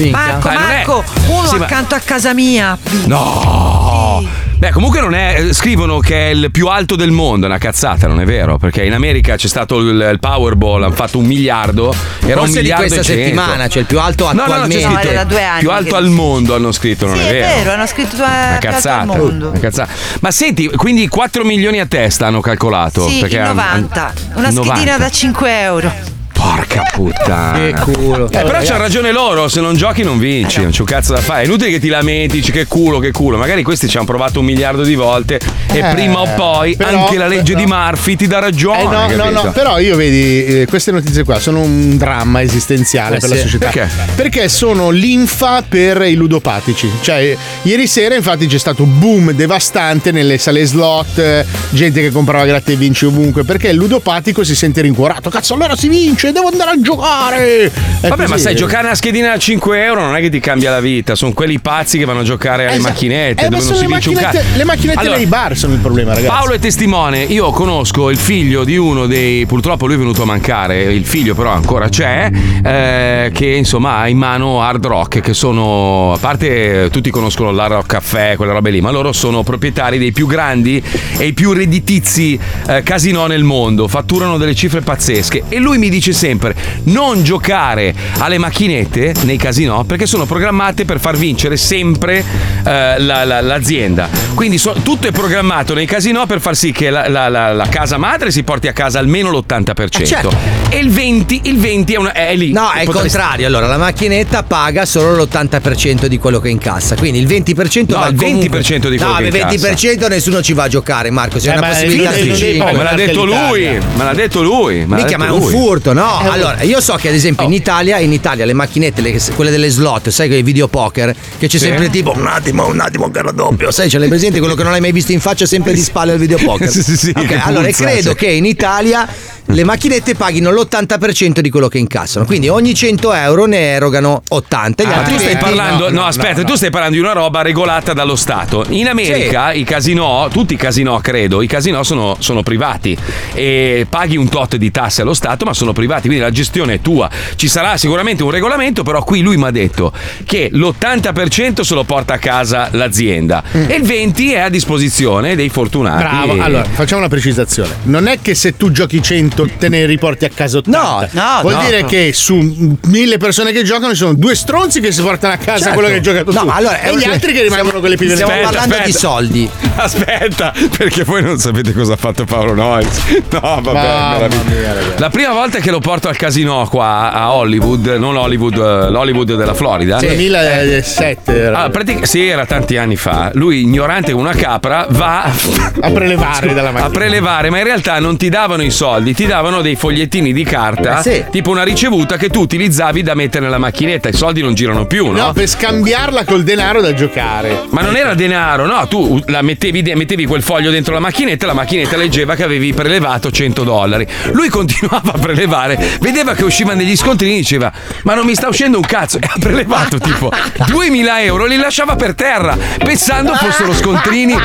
Marco, ah, Marco, uno sì, accanto ma... a casa mia. No! Beh, comunque non è. Scrivono che è il più alto del mondo, è una cazzata, non è vero? Perché in America c'è stato il, il Powerball, hanno fatto un miliardo. Era forse un miliardo di questa e settimana, cioè il più alto attualmente. No, no, no, scritto, no, due anni più alto che... al mondo hanno scritto, non sì, è vero? È vero, hanno scritto due, una cazzata, più alto al mondo. Una cazzata. Ma senti, quindi quattro milioni a testa hanno calcolato. Sì, perché novanta. Hanno, hanno, una novanta. Schedina da cinque euro. Porca puttana. Che culo. Eh, però c'ha ragione loro, se non giochi non vinci, non c'è un cazzo da fare. È inutile che ti lamenti, che culo, che culo. Magari questi ci hanno provato un miliardo di volte e eh, prima o poi però, anche la legge però. di Murphy ti dà ragione. Eh no, capito? no, no, però io vedi, eh, queste notizie qua sono un dramma esistenziale eh per sì. la società. Perché? Perché sono linfa per i ludopatici. Cioè, ieri sera infatti c'è stato un boom devastante nelle sale slot, gente che comprava gratta e vinci ovunque, perché il ludopatico si sente rincuorato. Cazzo, allora si vince, devo andare a giocare. È vabbè, così. Ma sai, giocare una schedina a cinque euro non è che ti cambia la vita. Sono quelli pazzi che vanno a giocare alle esatto. macchinette, eh, dove non si vince un cazzo. Le macchinette allora, dei bar sono il problema, ragazzi. Paolo è testimone. Io conosco il figlio di uno dei, purtroppo lui è venuto a mancare, il figlio però ancora c'è, eh, che insomma ha in mano Hard Rock, che sono, a parte tutti conoscono l'Hard Rock Caffè, quelle robe lì, ma loro sono proprietari dei più grandi e i più redditizi eh, casinò nel mondo, fatturano delle cifre pazzesche. E lui mi dice sempre non giocare alle macchinette nei casinò perché sono programmate per far vincere sempre eh, la, la, l'azienda, quindi so, tutto è programmato nei casinò per far sì che la, la, la, la casa madre si porti a casa almeno l'ottanta per cento, eh certo. E il venti, il venti è, una, è lì. No, è il potresti... contrario, allora la macchinetta paga solo l'ottanta per cento di quello che incassa, quindi il venti per cento no, va il comunque... venti per cento di quello no, che incassa. No, il venti per cento nessuno ci va a giocare, Marco, c'è eh, una possibilità di sì. Oh, me l'ha detto lui, me l'ha detto lui. Mica, ma è un furto, no? No, allora, io so che ad esempio in Italia, in Italia le macchinette, le, quelle delle slot, sai, quei video poker, che c'è sempre sì. tipo un attimo, un attimo, che raddoppio, sai, ce l'hai presente, quello che non hai mai visto in faccia sempre di spalle al video poker. Sì, sì, sì, okay, che allora puzza, credo sì. che in Italia le macchinette paghino l'ottanta per cento di quello che incassano, quindi ogni cento euro ne erogano ottanta. Ma ah, tu stai parlando, no, no, no aspetta, no, tu stai parlando di una roba regolata dallo Stato. In America sì. i casinò, tutti i casinò credo, i casinò sono, sono privati e paghi un tot di tasse allo Stato, ma sono privati, quindi la gestione è tua. Ci sarà sicuramente un regolamento, però qui lui mi ha detto che l'ottanta per cento se lo porta a casa l'azienda mm. e il venti per cento è a disposizione dei fortunati. Bravo, e... allora facciamo una precisazione, non è che se tu giochi cento te ne riporti a casa ottanta. No, no, vuol no, dire no. che su mille persone che giocano ci sono due stronzi che si portano a casa certo. quello che hai giocato no, tu. Allora, e gli cioè, altri che rimangono con le pivelle. Stiamo parlando aspetta. di soldi. Aspetta, perché voi non sapete cosa ha fatto Paolo Noise. No, vabbè, mia, la prima volta che lo porto al casino qua a Hollywood, non Hollywood, l'Hollywood della Florida. duemilasette era. Allora, pratica- sì, era tanti anni fa. Lui, ignorante come una capra, va a prelevare dalla macchina. A prelevare, ma in realtà non ti davano i soldi, ti davano dei fogliettini di carta, eh sì. tipo una ricevuta che tu utilizzavi da mettere nella macchinetta. I soldi non girano più, no? No, per scambiarla col denaro da giocare. Ma non era denaro, no? Tu la mettevi, de- mettevi quel foglio dentro la macchinetta, la macchinetta leggeva che avevi prelevato cento dollari. Lui continuava a prelevare, vedeva che uscivano degli scontrini, diceva ma non mi sta uscendo un cazzo, e ha prelevato tipo duemila euro, li lasciava per terra pensando fossero scontrini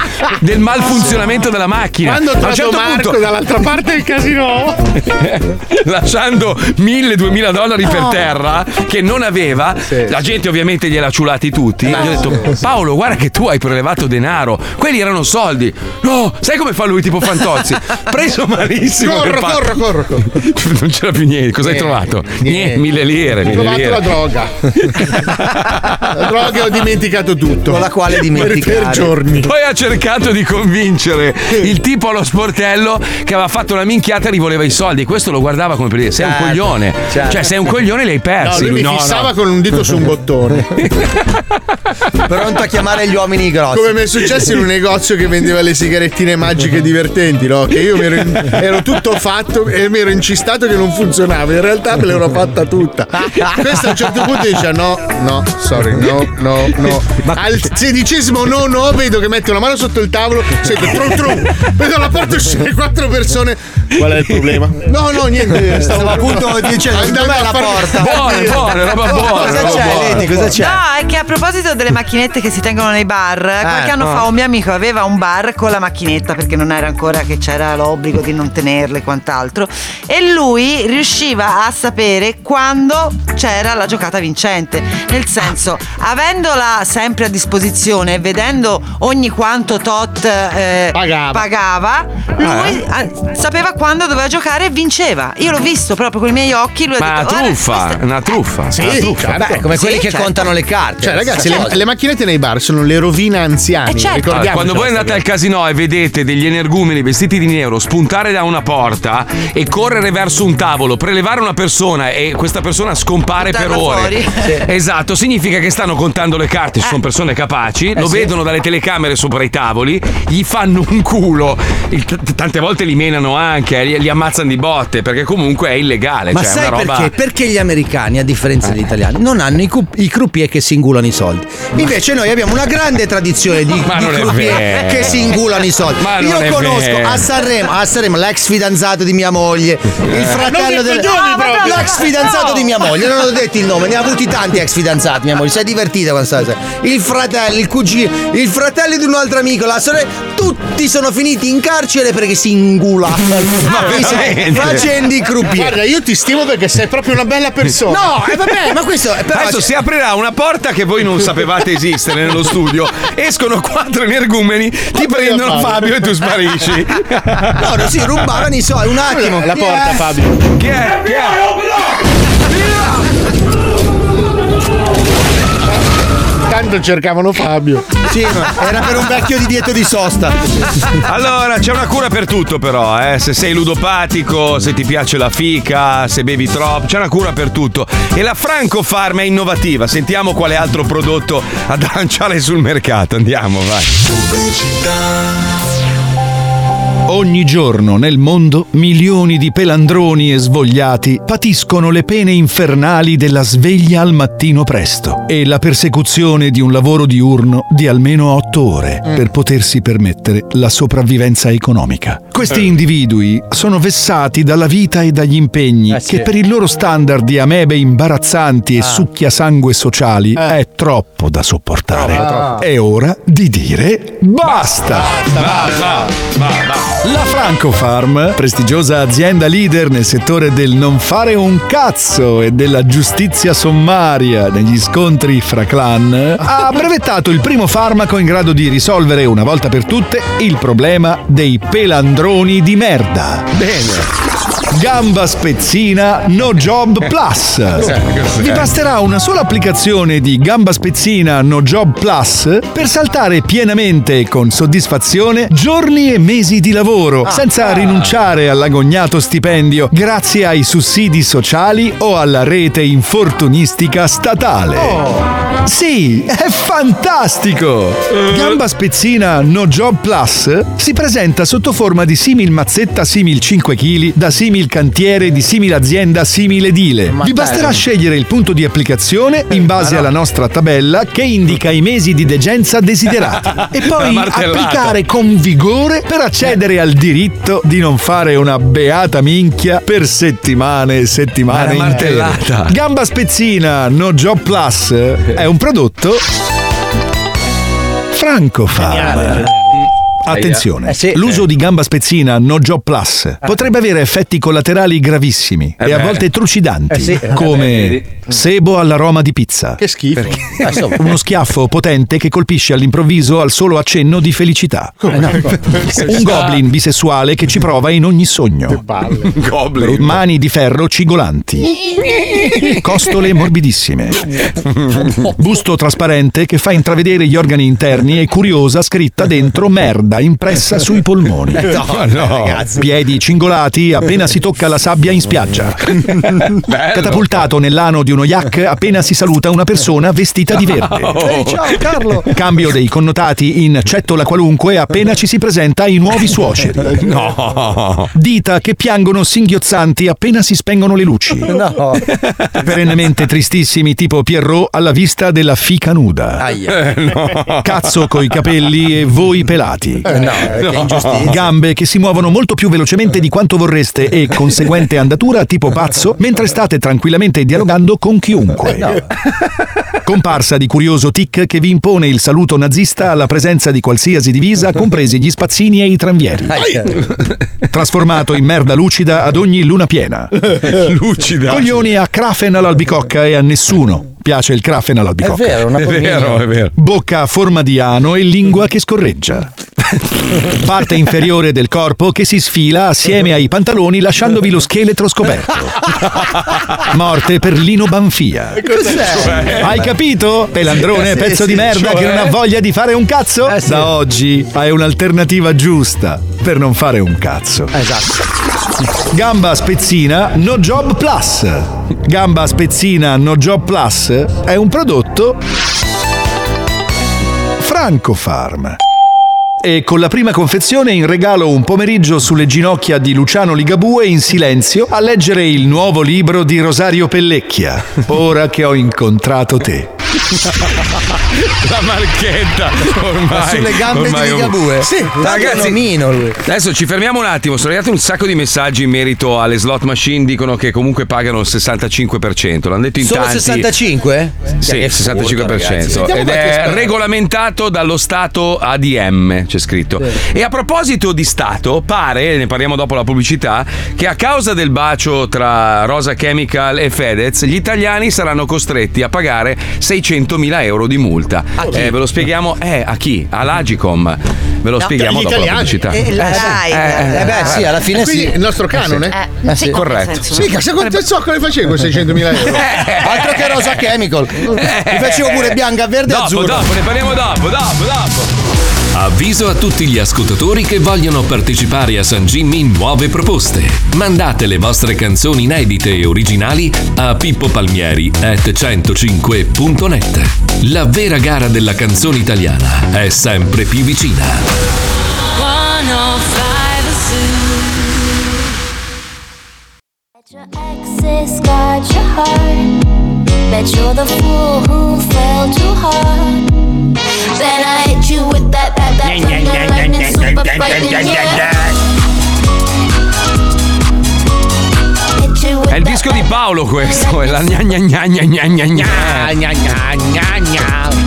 del malfunzionamento della macchina. Quando ho trovato Marco dall'altra parte del casino. lasciando mille duemila dollari per terra che non aveva, sì, la gente ovviamente gliel'ha ciulati tutti. Io ho detto: Paolo, guarda che tu hai prelevato denaro, quelli erano soldi. No, sai come fa lui, tipo Fantozzi, preso malissimo, corro, pa- corro, corro, corro. Non c'era più niente. Cosa hai trovato? Niente, mille lire. Ho trovato la droga. La droga, ho dimenticato tutto, con la quale dimenticare per giorni. Poi ha cercato di convincere il tipo allo sportello che aveva fatto una minchiata e gli voleva i soldi. Questo lo guardava come per dire: sei, certo, un coglione, certo. Cioè, sei un coglione, li hai persi. No, lui, lui mi no, fissava no. con un dito su un bottone. Pronto a chiamare gli uomini grossi. Come mi è successo in un negozio che vendeva le sigarettine magiche divertenti, no? Che io mi ero, in, ero tutto fatto e mi ero incistato che non funzionava. In realtà me l'ero fatta tutta. Questo a un certo punto dice: no, no, sorry, no, no, no. Ma al sedicesimo no, no, vedo che mette una mano sotto il tavolo, sento tron tron, vedo la porta uscire quattro persone. Qual è il problema? No, no, niente, stavo appunto dicendo, andavo alla porta. Buone, buone, roba buona. Cosa c'è, Leti, cosa c'è? No, è che a proposito delle macchinette che si tengono nei bar, qualche eh, anno no. fa un mio amico aveva un bar con la macchinetta, perché non era ancora che c'era l'obbligo di non tenerle e quant'altro, e lui riusciva a sapere quando c'era la giocata vincente, nel senso, avendola sempre a disposizione, vedendo ogni quanto tot eh, pagava. pagava, lui eh. sapeva quando doveva giocare e vinceva. Io l'ho visto proprio con i miei occhi. Lui ma ha detto: una truffa, questa... una truffa, sì, una truffa. Certo. Beh, come sì, quelli certo. che contano le carte. Cioè, ragazzi, le, le macchinette nei bar sono le rovine anziane. Eh, certo. Allora, quando voi andate al casino e vedete degli energumeni vestiti di nero spuntare da una porta e correre verso un tavolo, prelevare una persona e questa persona scompare per ore. Sì. Esatto, significa che stanno contando le carte. Ci sono persone capaci, eh, lo sì. vedono dalle telecamere sopra i tavoli, gli fanno un culo. Il, t- tante volte li menano anche, li, li ammazzano di botte, perché comunque è illegale. Ma cioè, sai è una roba... perché? Perché gli americani, a differenza eh. degli italiani, non hanno i, cu- i croupier che si ingulano i soldi. Invece noi abbiamo una grande tradizione di, di croupier che si ingulano i soldi. Ma io conosco a Sanremo, a Sanremo l'ex fidanzato di mia moglie, il fratello del no, l'ex fidanzato no. di mia moglie, non ho detto il nome, ne ha avuti tanti ex fidanzati mia moglie, si è divertita quando stava. Il fratello, il cugino, il fratello di un altro amico, la sorella, tutti sono finiti in carcere perché si ingulano. Ma facendi croupier. Guarda, io ti stimo perché sei proprio una bella persona. No, e eh, vabbè, ma questo però adesso si aprirà una porta che voi non sapevate esistere nello studio. Escono quattro energumeni, ti prendono Fabio e tu sparisci. No, non si rubavano i soldi. Un attimo. La porta, yes. Fabio. Chi è? Chi è? Tanto cercavano Fabio. Sì, ma era per un vecchio di dietro di sosta. Allora, c'è una cura per tutto però, eh. Se sei ludopatico, se ti piace la fica, se bevi troppo, c'è una cura per tutto. E la Francofarm è innovativa. Sentiamo quale altro prodotto ad lanciare sul mercato. Andiamo, vai. Ogni giorno nel mondo milioni di pelandroni e svogliati patiscono le pene infernali della sveglia al mattino presto e la persecuzione di un lavoro diurno di almeno otto ore per potersi permettere la sopravvivenza economica. Questi individui sono vessati dalla vita e dagli impegni eh sì. che per il loro standard di amebe imbarazzanti e ah. succhiasangue sociali eh. è troppo da sopportare. Ah. È ora di dire basta! Basta! Basta! Basta! La Francofarm, prestigiosa azienda leader nel settore del non fare un cazzo e della giustizia sommaria negli scontri fra clan, ha brevettato il primo farmaco in grado di risolvere una volta per tutte il problema dei pelandroni di merda. Bene. Gamba Spezzina No Job Plus. Vi basterà una sola applicazione di Gamba Spezzina No Job Plus per saltare pienamente e con soddisfazione giorni e mesi di lavoro senza rinunciare all'agognato stipendio grazie ai sussidi sociali o alla rete infortunistica statale. Sì, è fantastico! Gamba Spezzina No Job Plus si presenta sotto forma di simil mazzetta simil cinque chili da simil cantiere di simile azienda simile edile. Vi basterà scegliere il punto di applicazione in base alla nostra tabella che indica i mesi di degenza desiderati e poi applicare con vigore per accedere al diritto di non fare una beata minchia per settimane e settimane intere. Gamba Spezzina No Job Plus è un prodotto Francofarm. Attenzione, eh sì, l'uso eh. di gamba spezzina No Job Plus potrebbe avere effetti collaterali gravissimi eh e beh. a volte trucidanti, eh sì, come eh sebo all'aroma di pizza. Che schifo. Uno schiaffo potente che colpisce all'improvviso al solo accenno di felicità. Eh no. Un goblin bisessuale che ci prova in ogni sogno. Goblin. Mani di ferro cigolanti. Costole morbidissime. Busto trasparente che fa intravedere gli organi interni e curiosa scritta dentro merda impressa sui polmoni. No, no. Piedi cingolati appena si tocca la sabbia in spiaggia. Bello. Catapultato nell'ano di uno yak appena si saluta una persona vestita di verde. Oh. Ehi, ciao Carlo. Cambio dei connotati in cettola qualunque appena ci si presenta ai nuovi suoceri. No. Dita che piangono singhiozzanti appena si spengono le luci. No. Perennemente tristissimi tipo Pierrot alla vista della fica nuda. Aia. No. Cazzo coi capelli e voi pelati. Eh, no, che gambe che si muovono molto più velocemente di quanto vorreste e conseguente andatura tipo pazzo mentre state tranquillamente dialogando con chiunque. Eh, no. Comparsa di curioso tic che vi impone il saluto nazista alla presenza di qualsiasi divisa, compresi gli spazzini e i tranvieri. Trasformato in merda lucida ad ogni luna piena. Lucida. Coglioni a Krafen all'albicocca e a nessuno piace il Krafen all'albicocca. È vero, una è vero, è vero. Bocca a forma di ano e lingua che scorreggia. Parte inferiore del corpo che si sfila assieme ai pantaloni lasciandovi lo scheletro scoperto. Morte per Lino Banfia. Cos'è? Hai capito? Pelandrone, sì, pezzo sì, di merda cioè... che non ha voglia di fare un cazzo? Eh, sì. Da oggi hai un'alternativa giusta per non fare un cazzo. Esatto. Gamba spezzina No Job Plus. Gamba spezzina No Job Plus è un prodotto Francofarm. E con la prima confezione in regalo un pomeriggio sulle ginocchia di Luciano Ligabue in silenzio a leggere il nuovo libro di Rosario Pellecchia, Ora che ho incontrato te. La marchetta ormai sulle gambe ormai di Ligabue. Sì, ragazzi, lui. Adesso ci fermiamo un attimo. Sono arrivati un sacco di messaggi in merito alle slot machine. Dicono che comunque pagano il sessantacinque per cento. L'hanno detto in solo tanti. sessantacinque? Sì, il sessantacinque per cento. Ed è regolamentato dallo Stato A D M, c'è scritto. Sì. E a proposito di Stato, pare, ne parliamo dopo la pubblicità, che a causa del bacio tra Rosa Chemical e Fedez, gli italiani saranno costretti a pagare seicentomila euro di multa. Eh, ve lo spieghiamo eh, a chi? All'Agicom. Ve lo no, spieghiamo dopo italiani. La pubblicità. Eh, eh, Rai. Eh, eh, eh, beh, sì, alla fine eh, sì. Il nostro canone? Eh, eh, sì. Corretto. Sì, che secondo so come facevo seicentomila euro. Altro che Rosa Chemical. Mi facevo pure bianca, verde e azzurro. Dopo, dopo, ne parliamo dopo, dopo, dopo. Avviso a tutti gli ascoltatori che vogliono partecipare a San Jimmy nuove proposte. Mandate le vostre canzoni inedite e originali a pippopalmieri chiocciola centocinque punto net. La vera gara della canzone italiana è sempre più vicina. Then I hit you with that, that, that and it's super frightening, yeah. Hit you with that. È il disco di Paolo questo, è la gna gna gna gna gna gna gna gna gna.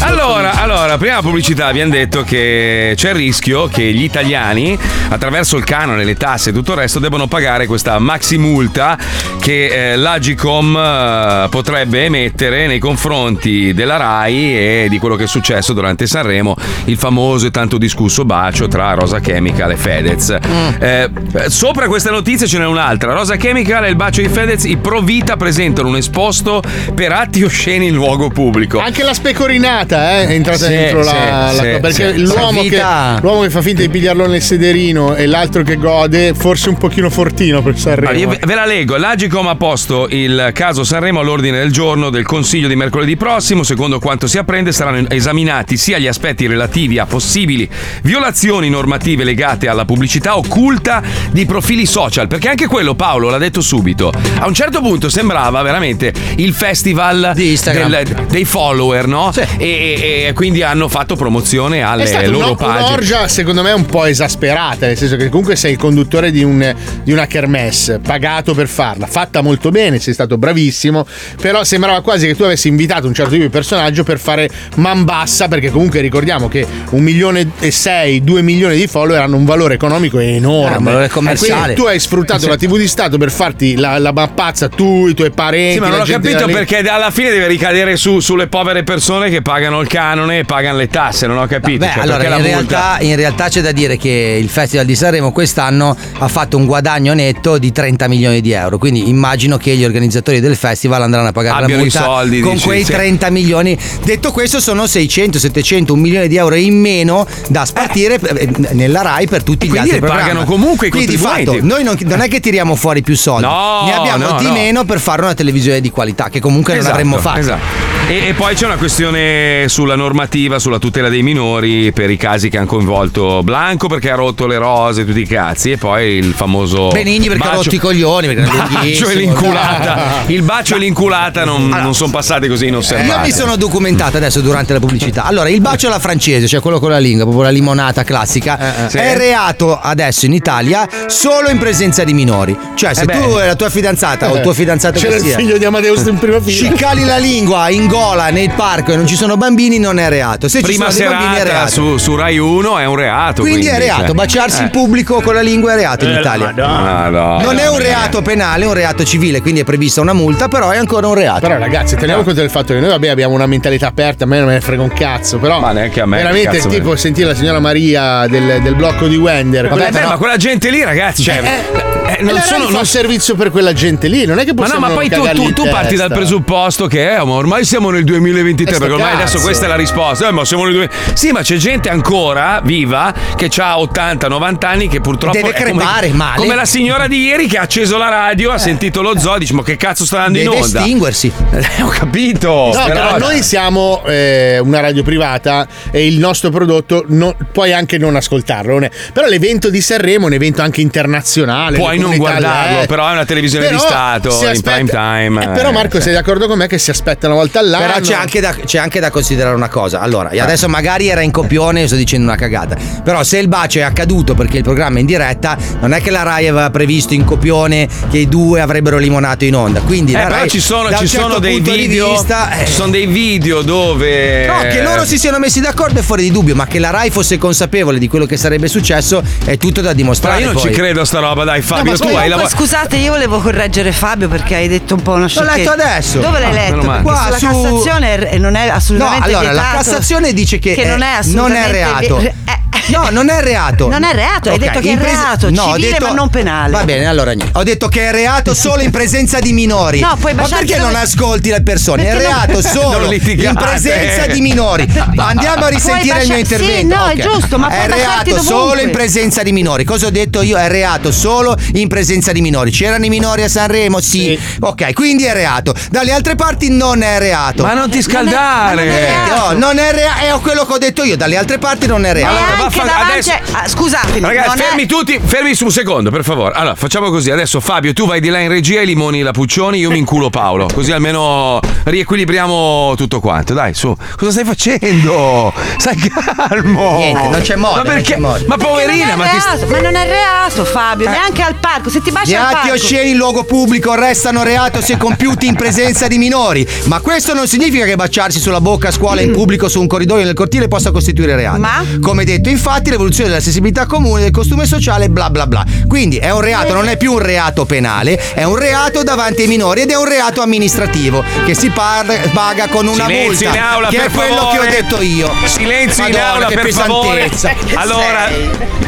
Allora, allora, prima pubblicità vi hanno detto che c'è il rischio che gli italiani, attraverso il canone, le tasse e tutto il resto, debbano pagare questa maxi multa che eh, l'Agicom eh, potrebbe emettere nei confronti della Rai e di quello che è successo durante Sanremo, il famoso e tanto discusso bacio tra Rosa Chemical e Fedez. Eh, sopra questa notizia ce n'è un'altra. Rosa Chemical e il bacio di Fedez, i pro vita presentano un esposto per atti osceni in luogo pubblico. Anche la specorina Eh, è entrata sì, dentro sì, la, sì, la perché sì, l'uomo, che, l'uomo che fa finta di pigliarlo nel sederino e l'altro che gode, forse un pochino fortino per Sanremo. Ve la leggo. L'Agicom ha posto il caso Sanremo all'ordine del giorno del Consiglio di mercoledì prossimo. Secondo quanto si apprende, saranno esaminati sia gli aspetti relativi a possibili violazioni normative legate alla pubblicità occulta di profili social, perché anche quello Paolo l'ha detto subito. A un certo punto sembrava veramente il festival di Instagram del, dei follower, no? Sì. E, e, e quindi hanno fatto promozione alle loro pagine. Un'orgia secondo me un po' esasperata, nel senso che comunque sei il conduttore di, un, di una kermesse, pagato per farla, fatta molto bene, sei stato bravissimo, però sembrava quasi che tu avessi invitato un certo tipo di personaggio per fare man bassa, perché comunque ricordiamo che un milione e sei, due milioni di follower hanno un valore economico enorme, ah, un valore commerciale. Tu hai sfruttato sì. la tivù di Stato per farti la, la mappazza, tu, i tuoi parenti. Sì, ma non ho capito perché alla fine deve ricadere su, sulle povere persone che pagano il canone e pagano le tasse, non ho capito. Beh, cioè, allora, in, la realtà, in realtà c'è da dire che il Festival di Sanremo quest'anno ha fatto un guadagno netto di trenta milioni di euro, quindi immagino che gli organizzatori del festival andranno a pagare Abbiano la multa i soldi, con dici, quei sì. trenta milioni. Detto questo, sono seicento, settecento, un milione di euro in meno da spartire eh. nella Rai per tutti e gli altri programmi. Pagano comunque i quindi di fatto noi non, non è che tiriamo fuori più soldi, no, ne abbiamo no, di no. meno per fare una televisione di qualità che comunque esatto, non avremmo fatto. Esatto. E, e poi c'è una questione sulla normativa, sulla tutela dei minori per i casi che hanno coinvolto Blanco perché ha rotto le rose, tutti i cazzi, e poi il famoso Benigni perché bacio, ha rotto i coglioni, perché il bacio e l'inculata, il bacio e l'inculata non, allora, non sono passati così inosservati. Io mi sono documentato adesso durante la pubblicità. Allora, il bacio alla francese, cioè quello con la lingua, proprio la limonata classica, eh, sì. è reato adesso in Italia solo in presenza di minori. Cioè, se eh tu e la tua fidanzata eh o il tuo fidanzato c'era che sia, il figlio di Amadeus in prima fila, ci cali la lingua in gola nel parco e non ci sono bambini, non è reato. Se prima ci sono dei bambini è reato. Su, su Rai uno è un reato. Quindi, quindi è reato. Cioè, baciarsi eh. in pubblico con la lingua è reato in eh, Italia. No, no, non è un reato penale, è un reato civile, quindi è prevista una multa, però è ancora un reato. Però, ragazzi, teniamo no. conto del fatto che noi, vabbè, abbiamo una mentalità aperta, a me non me ne frega un cazzo. Però, ma neanche a me. Veramente, cazzo, tipo, me. sentire la signora Maria del, del blocco di Wender. Vabbè, vabbè però, ma quella gente lì, ragazzi, cioè, eh, eh, non sono un servizio per quella gente lì. Non è che possiamo. Ma no, ma poi tu, tu parti dal presupposto che ormai siamo nel duemilaventitré, perché ormai cazzo. adesso questa è la risposta. Eh, ma siamo nel duemilaventitré. Sì, ma c'è gente ancora viva che ha ottanta novanta anni che purtroppo deve crepare come, male. Come la signora di ieri che ha acceso la radio, ha eh. sentito lo zoo, dice "Ma che cazzo sta andando deve in onda?" estinguersi. Eh, ho capito. No, però, però noi siamo eh, una radio privata e il nostro prodotto no, puoi anche non ascoltarlo. Non però l'evento di Sanremo è un evento anche internazionale. Puoi non guardarlo, eh. però è una televisione però di Stato aspetta, in prime time. Eh, eh, però Marco, eh, sei d'accordo con me che si aspetta una volta all'anno? Però c'è anche da, c'è anche da considerare una cosa. Allora, adesso magari era in copione, sto dicendo una cagata, però se il bacio è accaduto perché il programma è in diretta, non è che la Rai aveva previsto in copione che i due avrebbero limonato in onda. Quindi eh, la però Rai, ci sono, da un ci certo sono dei video di vista, eh, ci sono dei video dove no, che loro si siano messi d'accordo è fuori di dubbio, ma che la Rai fosse consapevole di quello che sarebbe successo è tutto da dimostrare. Ma io non poi. ci credo a sta roba, dai Fabio, no, tu hai la... Scusate, io volevo correggere Fabio perché hai detto un po' una sciocchezza. L'ho letto adesso. Dove l'hai letto? Ah, qua la Cassazione non è assolutamente no, allora, vietato. La Cassazione dice che, che è, non, è non è reato. Vi- eh. No, non è reato. Non è reato, hai okay. detto che in è pres- reato, no, civile detto, ma non penale. Va bene, allora niente. Ho detto che è reato solo in presenza di minori. No, puoi baciarti. Ma perché dove... non ascolti le persone? Perché è reato non... solo in presenza di minori. Andiamo a risentire baci- il mio intervento. Sì, no, okay. è giusto, ma è reato solo in presenza di minori. Cosa ho detto io? È reato solo in presenza di minori. C'erano i minori a Sanremo? Sì. sì. Ok, quindi è reato. Dalle altre parti non è reato. Ma non ti scaldare. Non è, non è no, non è reato. È quello che ho detto io. Dalle altre parti non è reato. Allora, Fa- davanti... adesso... ah, scusatemi ragazzi, fermi è... tutti, fermi su un secondo per favore. Allora facciamo così, adesso Fabio tu vai di là in regia e limoni la Puccioni, io mi inculo Paolo, così almeno riequilibriamo tutto quanto. Dai, su, cosa stai facendo? Stai calmo. Niente, non c'è modo. Ma perché? Ma, ma poverina, ma, ti... ma non è reato Fabio, eh. neanche al parco, se ti baci al parco. Gli atti osceni in luogo pubblico restano reato se compiuti in presenza di minori, ma questo non significa che baciarsi sulla bocca a scuola mm. in pubblico, su un corridoio, nel cortile possa costituire reato. Ma? Come detto infatti l'evoluzione della sensibilità comune, del costume sociale, bla bla bla. Quindi è un reato, non è più un reato penale, è un reato davanti ai minori ed è un reato amministrativo che si par- paga con una Silenzio multa in aula, che per è quello favore. Che ho detto io. Silenzio Madonna, in aula per pesantezza. Favore. Allora,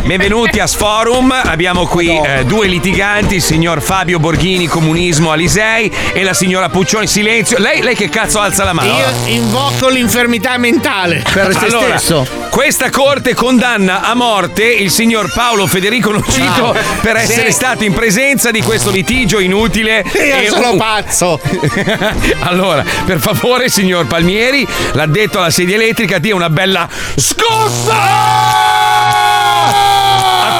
benvenuti a Sforum, abbiamo qui eh, due litiganti, il signor Fabio Borghini, comunismo Alisei, e la signora Puccioni. Silenzio. Lei, lei che cazzo alza la mano? Io invoco l'infermità mentale per se allora, stesso. Questa corte con condanna a morte il signor Paolo Federico Nocito no. per essere sì. stato in presenza di questo litigio inutile. Io e sono uh. pazzo. Allora, per favore, signor Palmieri, l'addetto alla sedia elettrica dia una bella scossa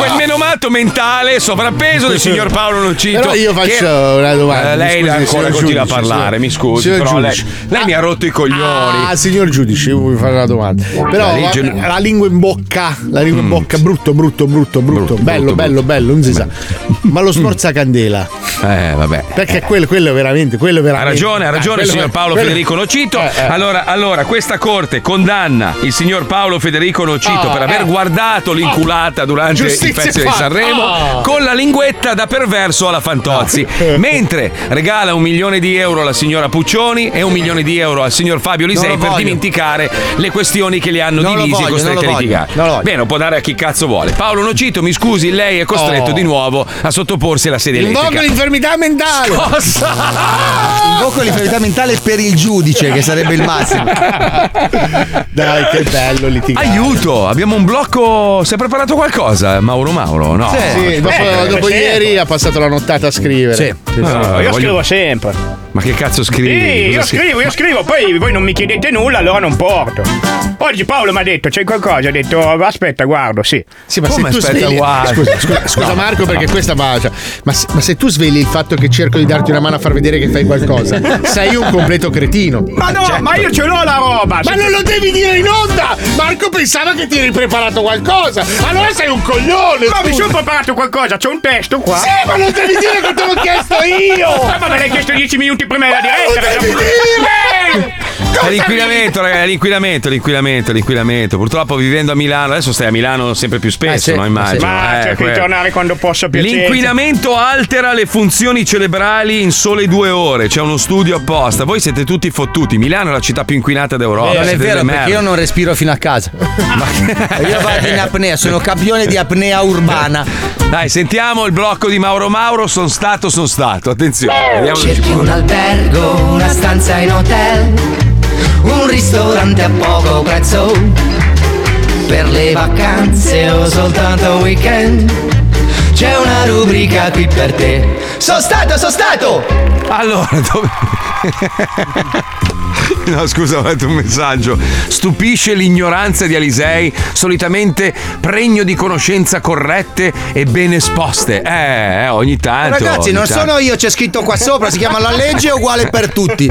quel menomato mentale sovrappeso del signor Paolo Nocito. Però io faccio che... una domanda. Eh, lei scusi, ancora continua a parlare, signor... mi scusi. Però lei, lei ah, mi ha rotto i coglioni. Ah, signor giudice, io voglio fare una domanda. Però la, legge... la, la lingua in bocca, la lingua mm. in bocca, brutto, brutto, brutto, brutto. brutto bello, brutto, bello, brutto. bello, non si sa. Ma lo sforza candela. Eh, vabbè. Perché eh. quello, quello è veramente, quello è veramente. Ha ragione, ha ragione eh, il signor Paolo quello... Federico Nocito. Eh, eh. Allora, allora, questa corte condanna il signor Paolo Federico Nocito oh, per aver eh. guardato l'inculata durante Giustizia il Festival di Sanremo oh. con la linguetta da perverso alla Fantozzi, oh. mentre regala un milione di euro alla signora Puccioni e un milione di euro al signor Fabio Alisei per voglio. dimenticare le questioni che li hanno non divisi voglio, e costretti a litigare. Bene, lo può dare a chi cazzo vuole. Paolo Nocito, mi scusi, lei è costretto oh. di nuovo a sottoporsi alla sedia elettrica. Invoco l'infermità mentale. Scossa. Invoco l'infermità mentale per il giudice, che sarebbe il massimo. Dai, che bello litigare. Aiuto, abbiamo un blocco. Si è preparato qualcosa, Mauro Mauro? No. Sì, sì, dopo, eh, dopo ieri tempo. ha passato la nottata a scrivere. Sì. Sì, no, no, no, io voglio... scrivo sempre. Ma che cazzo scrivi? Sì, io sei? scrivo, io scrivo, poi voi non mi chiedete nulla, allora non porto. Oggi Paolo mi ha detto c'è qualcosa, ha detto aspetta, guardo, sì. Sì, ma come se tu aspetta, svegli... guarda. Scusa, scusa, scusa no, Marco, perché no. questa va. Cioè, ma, se, ma se tu svegli il fatto che cerco di darti una mano a far vedere che fai qualcosa, sei un completo cretino. Ma no, certo. ma io ce l'ho la roba! Ma se... non lo devi dire in onda! Marco pensava che ti eri preparato qualcosa! Allora sei un coglione! Ma scusa. mi sono preparato qualcosa, c'è un testo qua! Sì, ma non devi dire che te l'ho chiesto io! Ma me l'hai chiesto dieci minuti prima della diretta! L'inquinamento, ragazzi, l'inquinamento, l'inquinamento, l'inquinamento. Purtroppo vivendo a Milano, adesso stai a Milano sempre più spesso, eh sì, no? Immagino. Sì. Ma eh, cerco di tornare quando posso, piacere. L'inquinamento altera le funzioni cerebrali in sole due ore. C'è uno studio apposta. Voi siete tutti fottuti. Milano è la città più inquinata d'Europa. Eh, non è vero, perché io non respiro fino a casa. Ma... io vado in apnea, sono campione di apnea urbana. Dai, sentiamo il blocco di Mauro Mauro. Sono stato, sono stato. Attenzione. Cerchi un albergo, una stanza in hotel, un ristorante a poco prezzo, per le vacanze o soltanto weekend, c'è una rubrica qui per te. Sono stato, sono stato! Allora, dove... No, scusa, ho letto un messaggio. Stupisce l'ignoranza di Alisei, solitamente pregno di conoscenze corrette e ben esposte. Eh, eh ogni tanto. Ragazzi, ogni non tanto. sono io, c'è scritto qua sopra, si chiama la legge uguale per tutti.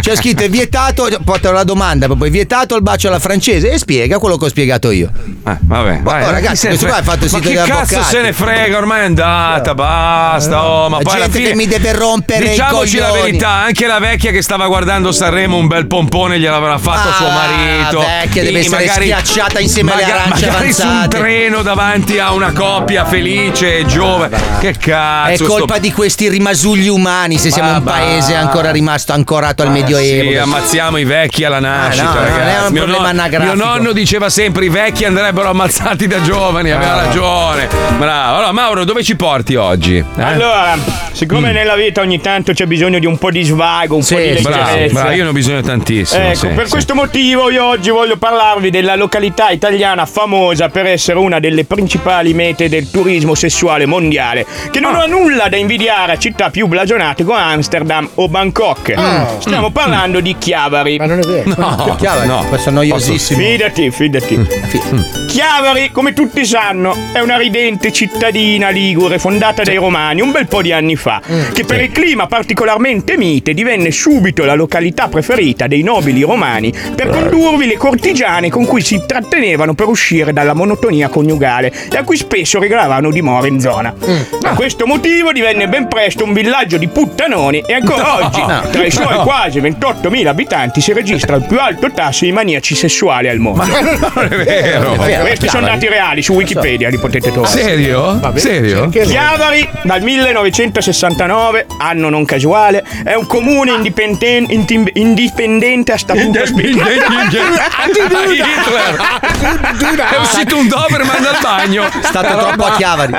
C'è scritto è vietato, porta la domanda, poi vietato il bacio alla francese e spiega quello che ho spiegato io. Eh, vabbè, vai. Oh, ragazzi, questo qua è fatto il sito della Boccati. Ma che cazzo se ne frega, ormai è andata, basta. Oh, ma la poi gente alla fine, che mi deve rompere i coglioni. Diciamoci la verità, anche la vecchia che stava guardando Sanremo un bel pompone gliel'avrà fatto ah, suo marito. La vecchia deve essere magari, schiacciata insieme magari, alle arance magari avanzate, su un treno davanti a una coppia felice e giovane. Ah, che cazzo! È colpa sto... di questi rimasugli umani se siamo bah, un paese ancora rimasto ancorato bah, al medioevo. Sì, ammazziamo i vecchi alla nascita. Ah, no, non è un mio problema non, anagrafico. Mio nonno diceva sempre i vecchi andrebbero ammazzati da giovani. Aveva ah, ragione. Bravo. Allora Mauro, dove ci porti oggi? Eh? Allora, siccome mm. nella vita ogni tanto c'è bisogno di un po' di svago, un sì, po' di leggerezza. Io ne ho bisogno tantissimo. Ecco, sì, per sì. questo motivo io oggi voglio parlarvi della località italiana famosa per essere una delle principali mete del turismo sessuale mondiale, che non ah. ha nulla da invidiare a città più blasonate come Amsterdam o Bangkok. Ah. Stiamo parlando mm. di Chiavari. Ma non è vero. No, Chiavari. No, questo è noiosissimo. Fidati, fidati. Mm. Chiavari, come tutti sanno, è una ridente cittadina ligure fondata dai Romani un bel po' di anni fa, mm. che per il clima particolarmente mite divenne subito la località preferita dei nobili romani per condurvi le cortigiane con cui si intrattenevano per uscire dalla monotonia coniugale e a cui spesso regalavano dimora in zona. Mm. Per questo motivo divenne ben presto un villaggio di puttanoni e ancora no, oggi no, tra i suoi no. quasi ventottomila abitanti si registra il più alto tasso di maniaci sessuali al mondo. Ma non è vero. Questi sono dati reali su Wikipedia, li potete trovare. Serio? Serio? Chiavari dal millenovecentosessantanove, anno non casuale, è un comune indipendente indipendente dipendente a statuto speciale. È uscito un Doberman dal bagno. È stato troppo a Chiavari.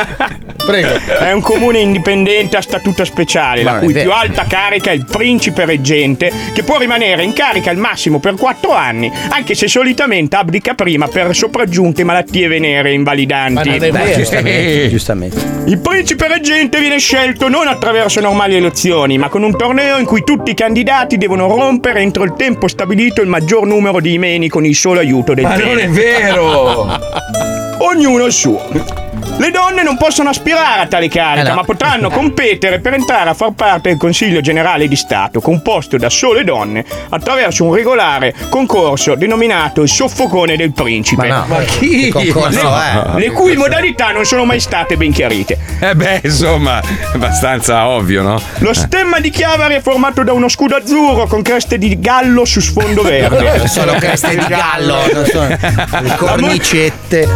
Prego. È un comune indipendente a statuto speciale, la cui più alta carica è il principe reggente, che può rimanere in carica al massimo per quattro anni, anche se solitamente abdica prima per sopraggiunte malattie venere invalidanti. Ma non è vero. Giustamente, giustamente. Il principe reggente viene scelto non attraverso normali elezioni, ma con un torneo in cui tutti i candidati devono rompere entro il tempo stabilito il maggior numero di imeni con il solo aiuto del ma pene. Non è vero. Ognuno il suo. Le donne non possono aspirare a tale carica, eh no. ma potranno competere per entrare a far parte del Consiglio Generale di Stato, composto da sole donne, attraverso un regolare concorso denominato il soffocone del principe. Ma, no. ma chi? Concorso, le, eh. le cui modalità non sono mai state ben chiarite. Eh beh, insomma, abbastanza ovvio, no? Lo stemma di Chiavari è formato da uno scudo azzurro con creste di gallo su sfondo verde. Sono creste di gallo, non sono cornicette.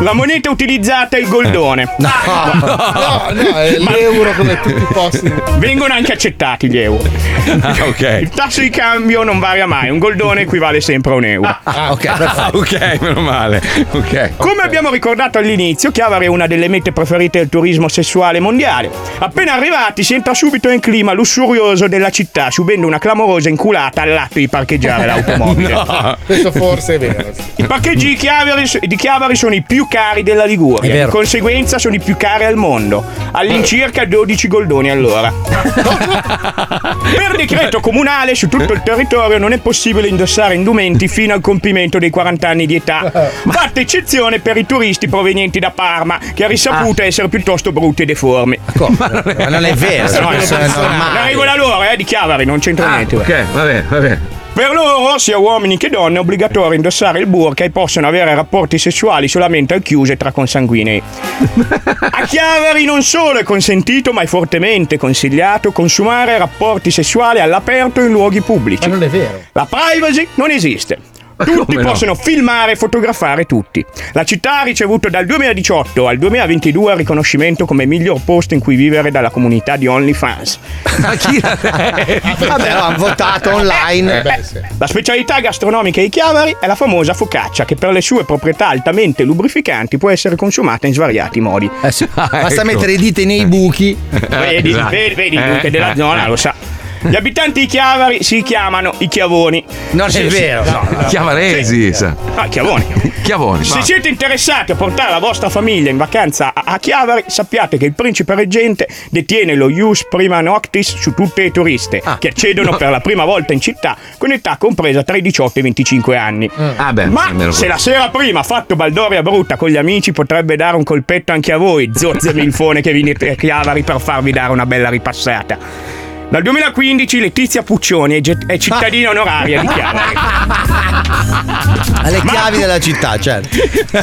La moneta utilizzata è il goldone. No, no, no, no è l'euro come tutti i posti. Vengono anche accettati gli euro. Ah, okay. Il tasso di cambio non varia mai, un goldone equivale sempre a un euro. Ah, ok, ah, okay meno male. Okay, come okay. abbiamo ricordato all'inizio, Chiavari è una delle mete preferite del turismo sessuale mondiale. Appena arrivati si entra subito in clima lussurioso della città, subendo una clamorosa inculata all'atto di parcheggiare l'automobile. No. Questo forse è vero. I parcheggi di Chiavari, di Chiavari sono i più cari della Liguria. Di conseguenza sono i più cari al mondo, all'incirca dodici goldoni all'ora. Per decreto comunale su tutto il territorio non è possibile indossare indumenti fino al compimento dei quaranta anni di età, fatta eccezione per i turisti provenienti da Parma, che ha risaputo ah. essere piuttosto brutti e deformi. Ma non è, ma non è vero, no, non è la regola loro è eh, di Chiavari, non c'entra ah, niente. Ok, va bene, va bene. Per loro, sia uomini che donne, è obbligatorio indossare il burka e possono avere rapporti sessuali solamente al chiuso e tra consanguinei. A Chiavari non solo è consentito, ma è fortemente consigliato consumare rapporti sessuali all'aperto in luoghi pubblici. Ma non è vero. La privacy non esiste. Tutti Come possono no? filmare e fotografare tutti. La città ha ricevuto dal duemiladiciotto al duemilaventidue il riconoscimento come miglior posto in cui vivere dalla comunità di OnlyFans. Ma chi l'ha Vabbè, no, ha votato online. Eh, beh, sì. La specialità gastronomica di Chiavari è la famosa focaccia, che per le sue proprietà altamente lubrificanti può essere consumata in svariati modi. Eh, sì. ah, ecco. Basta mettere le dita nei buchi. Vedi, esatto. vedi, vedi il buco della zona, lo sa. Gli abitanti di Chiavari si chiamano i Chiavoni. Non sì, è vero, sì, no, no. Chiavaresi. Sì. No, Chiavoni. Chiavoni. Se no. siete interessati a portare la vostra famiglia in vacanza a, a Chiavari, sappiate che il principe reggente detiene lo ius prima noctis su tutte le turiste ah. che accedono no. per la prima volta in città con età compresa tra i diciotto e i venticinque anni. Mm. Ah, beh, ma se la sera prima fatto baldoria brutta con gli amici, potrebbe dare un colpetto anche a voi, zozze milfone che venite a Chiavari per farvi dare una bella ripassata. Dal duemilaquindici Letizia Puccioni è, get- è cittadina onoraria di Chiavari. Alle chiavi Marco... della città, certo.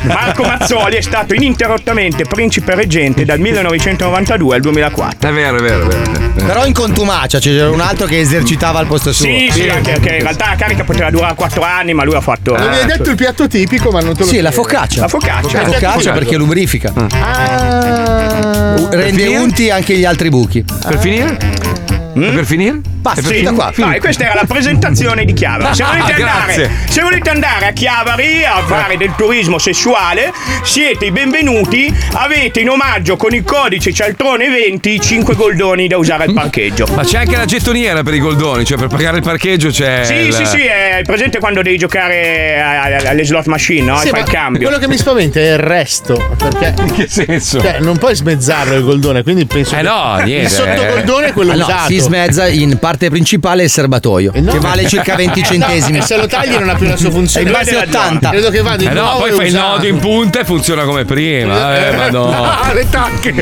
Marco Mazzoli è stato ininterrottamente principe reggente dal millenovecentonovantadue al duemilaquattro. È vero, è vero, è vero. Però in contumacia, cioè c'era un altro che esercitava al posto suo. Sì, sì, sì anche perché in realtà la carica poteva durare quattro anni, ma lui ha fatto. Non mi hai detto il piatto tipico, ma non te lo Sì, la focaccia. La focaccia. La focaccia perché lubrifica. Ah. Rende unti anche gli altri buchi. Per ah. finire? Mm? E per finire? Basta, sì. da qua. No, e questa era la presentazione di Chiavari. Se volete, andare, se volete andare a Chiavari a fare del turismo sessuale, siete i benvenuti. Avete in omaggio con il codice Cialtrone venti cinque goldoni da usare al parcheggio. Ma c'è anche la gettoniera per i goldoni, cioè per pagare il parcheggio c'è. Sì, il... sì, sì, è presente quando devi giocare alle slot machine, no? Sì, e fai il cambio. Quello che mi spaventa è il resto. Perché? In che senso? Cioè, non puoi smezzarlo il goldone, quindi penso. Eh no, niente. Il sottogoldone è quello eh usato. No, smezza in parte principale il serbatoio eh no. che vale circa venti centesimi. Se lo tagli non ha più la sua funzione. È quasi ottanta. Credo che vada in eh no, poi fai il nodo in punta e funziona come prima. Eh, eh, ma no. no, le tacche.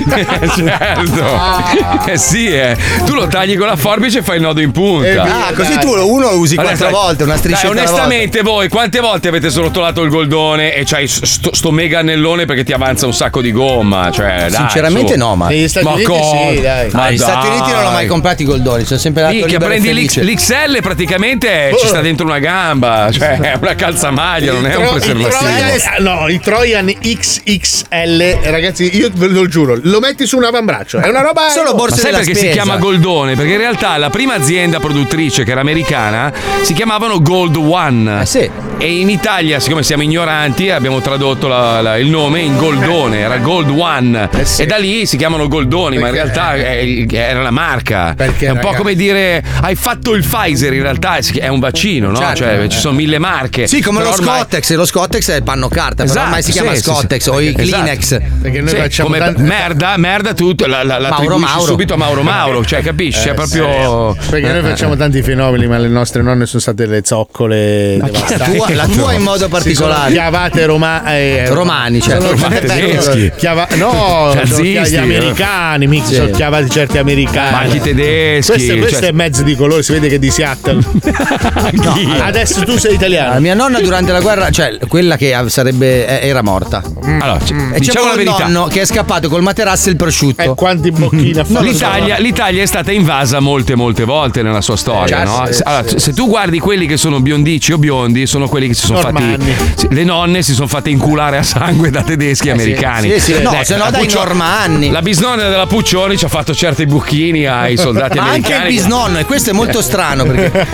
certo. Ah. Eh sì, eh. Tu lo tagli con la forbice e fai il nodo in punta. Eh, ah, così tu lo uno lo usi allora, quattro volte, una striscia. Dai, onestamente volta. Voi quante volte avete srotolato il goldone e c'hai sto, sto mega annellone perché ti avanza un sacco di gomma, cioè, sinceramente dai, no, ma negli Stati ma Uniti con... sì, dai. Ma negli Stati Uniti non ho mai comprato i goldoni. Sono sempre andato che prendi l'X, l'X L praticamente oh. ci sta dentro una gamba, cioè è una calzamaglia, il non tro- è un preservativo. Il no, il Trojan X X L, ragazzi, io ve lo giuro, lo metti su un avambraccio, è una roba solo borsa. Ma sai perché spesa? Si chiama Goldone? Perché in realtà la prima azienda produttrice, che era americana, si chiamavano Gold One. Eh sì. E in Italia, siccome siamo ignoranti, abbiamo tradotto la, la, il nome in Goldone, era Gold One. Eh sì. E da lì si chiamano Goldoni, perché? Ma in realtà è, era la marca. Perché? È un po' come dire come hai fatto il Pfizer, in realtà è un vaccino, no? Certo, cioè eh. ci sono mille marche. Sì, come però lo ormai... Scottex, lo Scottex è il panno carta, esatto, però ormai si sì, chiama sì, Scottex sì, o i Kleenex. Esatto. Perché noi sì, facciamo come tante... merda, merda tutto, la, la, la Mauro, Mauro. subito a Mauro Mauro, cioè capisci? Eh, cioè, proprio... sì, perché noi facciamo tanti fenomeni, ma le nostre nonne sono state le zoccole. Ma la tua, la tua in modo particolare. Sì, chiavate Roma... eh, romani, cioè. Sono romani, tedeschi. Chiava... No, Cazzisti, gli americani, mica sì. sono chiavati certi americani. Ma anche tedeschi. Questo, questo cioè... è mezzo di colore, si vede che di Seattle. No, adesso tu sei italiano. La mia nonna durante la guerra, cioè quella che sarebbe era morta. Allora, e diciamo la verità. Nonno che è scappato col materasso e il prosciutto. E eh, quanti bocchini ha fatto? L'Italia, l'Italia è stata invasa molte molte volte nella sua storia, eh, no? Sì, allora, sì. se tu guardi quelli che sono biondici o biondi, sono quelli che si sono Normani. fatti le nonne si sono fatte inculare a sangue da tedeschi e eh, americani. Sì, sì, sì. No, Dai, se no dai Puccio... normanni. La bisnonna della Puccioni ci ha fatto certi buchini ai soldati Ma americani. Ma anche il bisnonno, e questo è molto strano perché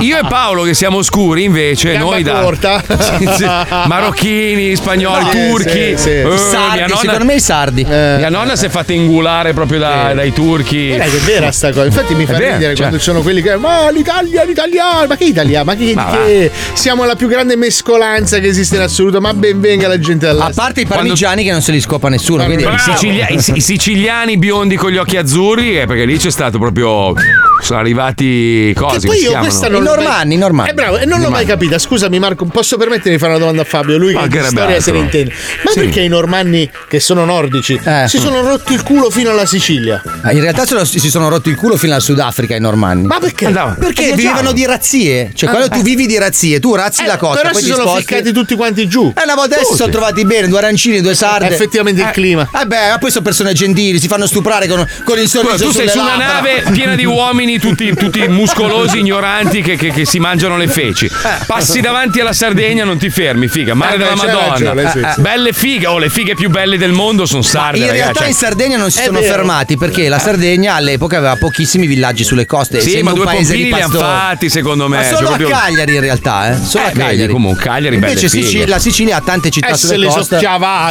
io e Paolo che siamo scuri invece Gamba noi da sì, sì, marocchini, spagnoli, no, turchi sì, sì. Eh, sardi, mia nonna, secondo me i sardi eh, mia nonna eh. si è fatta ingulare proprio da, eh. dai turchi eh, che è vera sta cosa, infatti mi fa ridere cioè. quando ci sono quelli che ma l'Italia, l'italiano ma che Italia, ma che, ma che siamo la più grande mescolanza che esiste in assoluto, ma benvenga la gente dall'estero, a parte i parmigiani quando... che non se li scopa nessuno, quindi... i, sicilia... I, i siciliani biondi con gli occhi azzurri eh, perché lì c'è stato proprio sono arrivati cose che poi io questa non normani, normani. Eh, bravo, e non normani. L'ho mai capita. Scusami Marco, posso permettermi di fare una domanda a Fabio? Lui ma che di storia se ne intende. Ma sì. perché i normanni che sono nordici eh. si sono rotti il culo fino alla Sicilia? In realtà sono, si sono rotti il culo fino al Sudafrica i normanni. Ma perché? Andavo. Perché eh, vivevano di razzie. Cioè eh. quando tu vivi di razzie, tu razzi eh, la costa. Però poi si sono ficcati tutti quanti giù. E eh, una volta si sono trovati bene, due arancini, due sarde. È effettivamente eh. il clima. Eh beh, ma poi sono persone gentili, si fanno stuprare con, con il sorriso. Tu sei su una nave piena di uomini. Tutti, tutti muscolosi, ignoranti che, che, che si mangiano le feci. Passi davanti alla Sardegna, non ti fermi, figa. Mare eh, della Madonna. Ragione, sì, sì. Belle fighe, oh, le fighe più belle del mondo sono sarde. Ma in realtà cioè... in Sardegna non si sono vero. fermati perché la Sardegna all'epoca aveva pochissimi villaggi sulle coste. Sì, ma due pompini li hanno fatti, secondo me. Ma solo cioè, proprio... a Cagliari in realtà, eh? Solo eh, a Cagliari. Vedi, comunque, Cagliari invece Sicilia, la Sicilia ha tante città eh, sulle coste.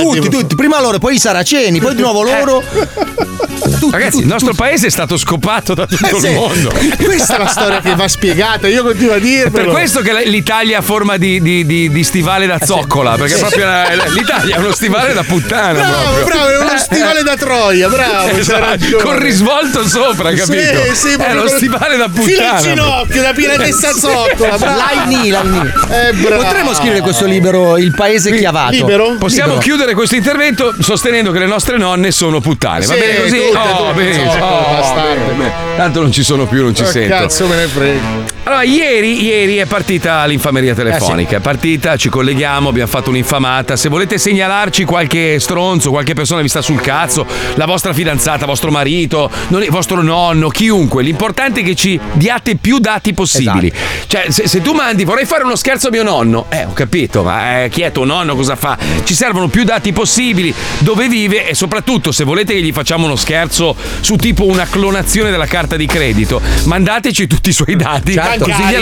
Tutti, tutti, prima loro, poi i saraceni, poi di nuovo loro. Tutti, Ragazzi, tutti, il nostro tutti. paese è stato scopato da tutto eh, il sì. mondo. Questa è la storia che va spiegata, io continuo a dirvelo. Per questo che l'Italia ha forma di, di, di, di stivale da zoccola, perché sì. proprio una, l'Italia è uno stivale da puttana. Bravo, proprio. bravo, è uno stivale da troia, bravo. Esatto. Con risvolto sopra, capito? Sì, sì, è uno stivale da puttana. Fino al ginocchio, da piena testa sì. zoccola. Laini, laini. Eh, Potremmo scrivere questo libero, il paese Li- chiavato. Libero? Possiamo libero. chiudere questo intervento sostenendo che le nostre nonne sono puttane. Va sì, bene così? Tu, Oh, oh, bene, oh, bene. Tanto non ci sono più, non ci oh, sento. Cazzo me ne frega. Allora, ieri, ieri è partita l'infameria telefonica. Eh, sì. È partita, ci colleghiamo, abbiamo fatto un'infamata. Se volete segnalarci qualche stronzo, qualche persona che vi sta sul cazzo, la vostra fidanzata, vostro marito, non, vostro nonno, chiunque. L'importante è che ci diate più dati possibili. Esatto. Cioè, se, se tu mandi, vorrei fare uno scherzo a mio nonno. Eh, ho capito, ma eh, chi è tuo nonno? Cosa fa? Ci servono più dati possibili, dove vive e soprattutto se volete che gli facciamo uno scherzo su tipo una clonazione della carta di credito, mandateci tutti i suoi dati. Certo.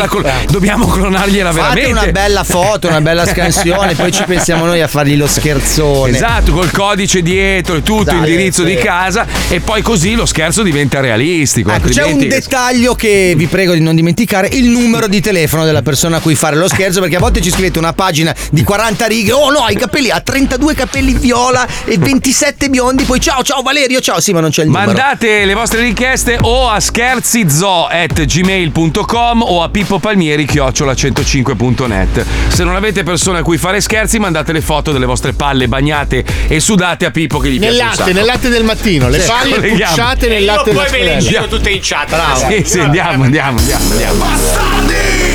Col- dobbiamo clonargliela veramente. Fate una bella foto, una bella scansione, poi ci pensiamo noi a fargli lo scherzone. Esatto, col codice dietro e tutto, esatto, indirizzo sì. di casa, e poi così lo scherzo diventa realistico. Ecco, altrimenti... c'è un dettaglio che vi prego di non dimenticare: il numero di telefono della persona a cui fare lo scherzo, perché a volte ci scrivete una pagina di quaranta righe. Oh no, i capelli, ha trentadue capelli viola e ventisette biondi. Poi ciao, ciao Valerio, ciao. Sì, ma non c'è il numero. Mandate le vostre richieste o a scherzizo at gmail punto com o a Pippo Palmieri chiocciola centocinque punto net. Se non avete persone a cui fare scherzi, mandate le foto delle vostre palle bagnate e sudate a Pippo che gli piace. Nel latte, nel latte del mattino, le sì, palle pucciate nel latte del mattino. Poi ve le giro tutte in chat. Bravo. Sì, sì, andiamo, andiamo, andiamo, andiamo. Bastardi!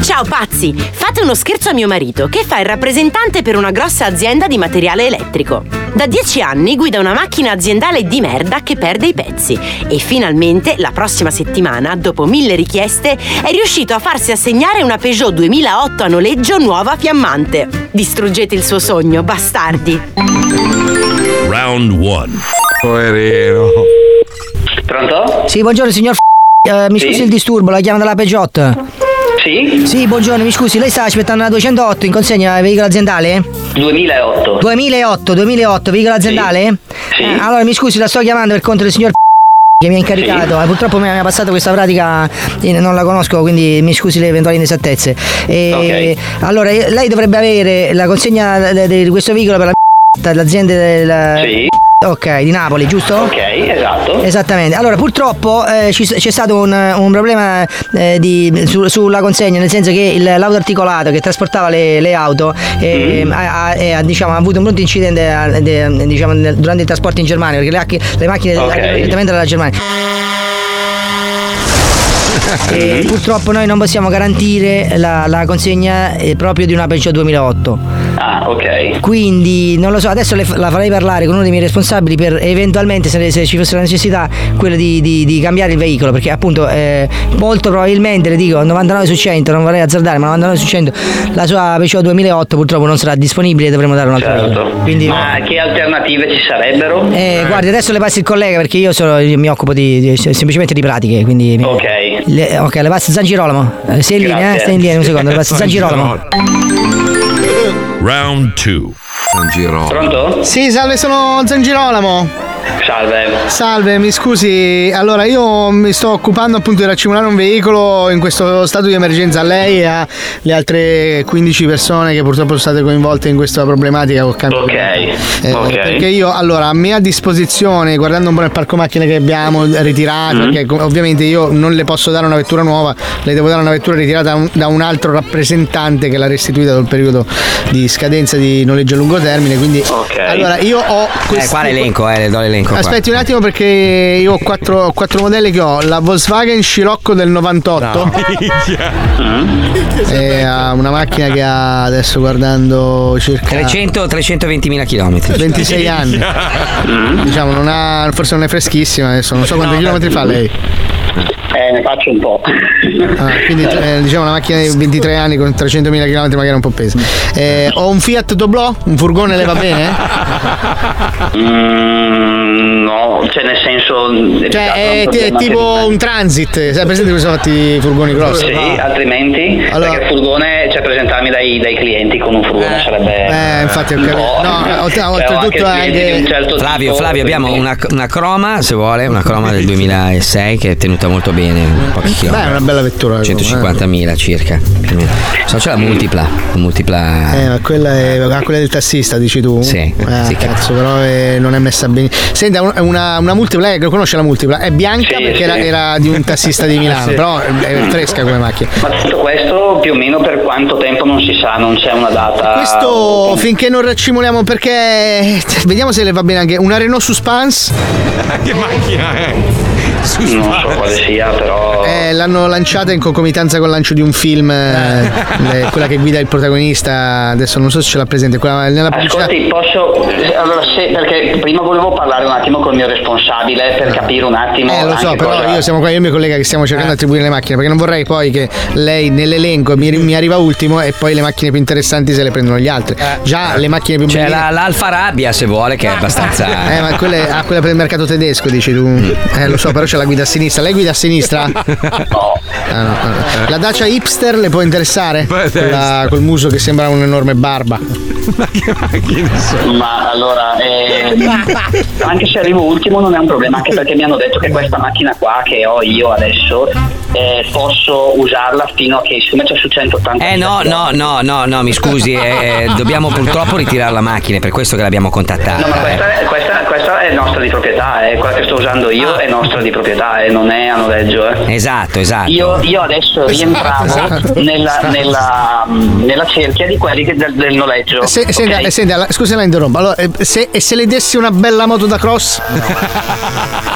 Ciao pazzi, fate uno scherzo a mio marito che fa il rappresentante per una grossa azienda di materiale elettrico. Da dieci anni guida una macchina aziendale di merda che perde i pezzi e finalmente la prossima settimana, dopo mille richieste, è riuscito a farsi assegnare una Peugeot duemilaotto a noleggio nuova fiammante. Distruggete il suo sogno, bastardi. Round uno. Poverino. Pronto? Sì, buongiorno signor F***, eh, mi sì? scusi il disturbo, la chiama della Peugeot. Sì? Sì, buongiorno, mi scusi, lei sta aspettando una duecentotto in consegna, veicolo aziendale? duemilaotto duemilaotto, duemilaotto, veicolo aziendale? Sì, sì. Eh, Allora mi scusi, la sto chiamando per conto del signor F***, che mi ha incaricato, sì. Purtroppo mi ha passato questa pratica, non la conosco, quindi mi scusi le eventuali inesattezze. E okay. Allora, lei dovrebbe avere la consegna di questo veicolo per la l'azienda del... Sì. Ok, di Napoli, giusto? Ok, esatto. Esattamente. Allora, purtroppo eh, ci, c'è stato un, un problema eh, di, su, sulla consegna, nel senso che il, l'auto articolato che trasportava le, le auto eh, mm. ha, ha, ha, diciamo, ha avuto un brutto incidente a, de, diciamo, durante il trasporto in Germania, perché le, le macchine okay. arrivano direttamente dalla Germania. E purtroppo noi non possiamo garantire la, la consegna proprio di una Peugeot duemilaotto. Ah, ok. Quindi non lo so, adesso le, la farei parlare con uno dei miei responsabili per eventualmente, se, se ci fosse la necessità, quello di, di, di cambiare il veicolo, perché appunto eh, molto probabilmente, le dico, novantanove su cento, non vorrei azzardare, ma novantanove su cento la sua Peugeot duemilaotto purtroppo non sarà disponibile e dovremo dare un'altra. Certo. Quindi, ma eh, che alternative ci sarebbero? Eh, eh. Guardi, adesso le passo il collega, perché io solo, mi occupo di, di, semplicemente di pratiche, quindi ok. Mi, Le, ok, le passo San Girolamo. Sei in linea, eh? Stai in linea un secondo, le passo San Girolamo. Round due. San Girolamo. Pronto? Sì, salve, sono San Girolamo. Salve. Salve, mi scusi. Allora, io mi sto occupando appunto di raccimolare un veicolo in questo stato di emergenza a lei e alle altre quindici persone che purtroppo sono state coinvolte in questa problematica. Ok, eh, ok. Perché io, allora, a mia disposizione, guardando un po' nel parco macchine che abbiamo ritirato, mm-hmm. perché ovviamente io non le posso dare una vettura nuova, le devo dare una vettura ritirata da un altro rappresentante che l'ha restituita dal periodo di scadenza di noleggio a lungo termine. Quindi, okay. allora, io ho questo. Eh, quale elenco, eh, le do l'elenco. Aspetti un attimo, perché io ho quattro, quattro modelli che ho. La Volkswagen Scirocco del novantotto, è una macchina che ha, adesso guardando, circa trecentoventimila chilometri, ventisei anni, diciamo, non ha, forse non è freschissima adesso, non so quanti no, chilometri fa lei. Eh, ne faccio un po'. Ah, quindi eh, diciamo una macchina di ventitré anni con trecentomila km magari un po' pesa. Eh, ho un Fiat Doblò, un furgone, le va bene? Mm, no, cioè nel senso... Cioè è, è, è tipo un transit, sai, presente che sono fatti i furgoni grossi? Sì, no? Altrimenti, allora, perché il furgone, cioè presentarmi dai, dai clienti con un furgone eh, sarebbe... Eh, infatti ho capito. No, oltretutto anche... Flavio, Flavio, abbiamo una, una Croma, se vuole, una Croma del duemilasei che è tenuta molto bene. Beh, è una bella vettura, centocinquantamila eh. circa. So, c'è la Multipla, la Multipla. Eh, ma quella è quella del tassista, dici tu? Sì. Ah, sì, cazzo, però eh, non è messa bene. Senta, una, una Multipla, lei conosce la Multipla? È bianca, sì, perché sì. Era, era di un tassista di Milano, sì. Però è fresca come macchina. Ma tutto questo più o meno per quanto tempo non si sa, non c'è una data. Questo finché non raccimoliamo, perché vediamo se le va bene anche una Renault Suspense. Che macchina è? Suspense. Non so quale sia. Però... Eh, l'hanno lanciata in concomitanza col lancio di un film, eh, le, quella che guida il protagonista, adesso non so se ce l'ha presente, quella nella Ascolti, pubblicità... posso allora se perché prima volevo parlare un attimo con il mio responsabile per capire un attimo. Eh, lo so, però cosa... io siamo qua, io e il mio collega che stiamo cercando di eh. attribuire le macchine, perché non vorrei poi che lei nell'elenco mi, mi arriva ultimo e poi le macchine più interessanti se le prendono gli altri. Eh. Già le macchine più c'è belline... la, l'Alfa Rabbia, se vuole, che è abbastanza Eh, ma quella è ah, quella per il mercato tedesco, dici tu. Mm. Eh, lo so, però c'è la guida a sinistra, lei guida a sinistra. No. Ah, no, no. La Dacia Hipster le può interessare? La, col muso che sembra un'enorme barba. Ma che macchina sono? Ma allora eh, anche se arrivo ultimo non è un problema, anche perché mi hanno detto che questa macchina qua che ho io adesso eh, posso usarla fino a che si mette su centottanta. Eh no no no no no mi scusi, eh, dobbiamo purtroppo ritirare la macchina, è per questo che l'abbiamo contattata. No, ma questa, eh. questa, questa è nostra di proprietà, eh. Quella che sto usando io ah. è nostra di proprietà e eh. non è a noleggio. Esatto, esatto. Io, io adesso rientravo esatto. nella, nella, nella cerchia di quelli che del, del noleggio. Se, okay. Senta, senta, scusa la interrompo. Allora, se, se le dessi una bella moto da cross,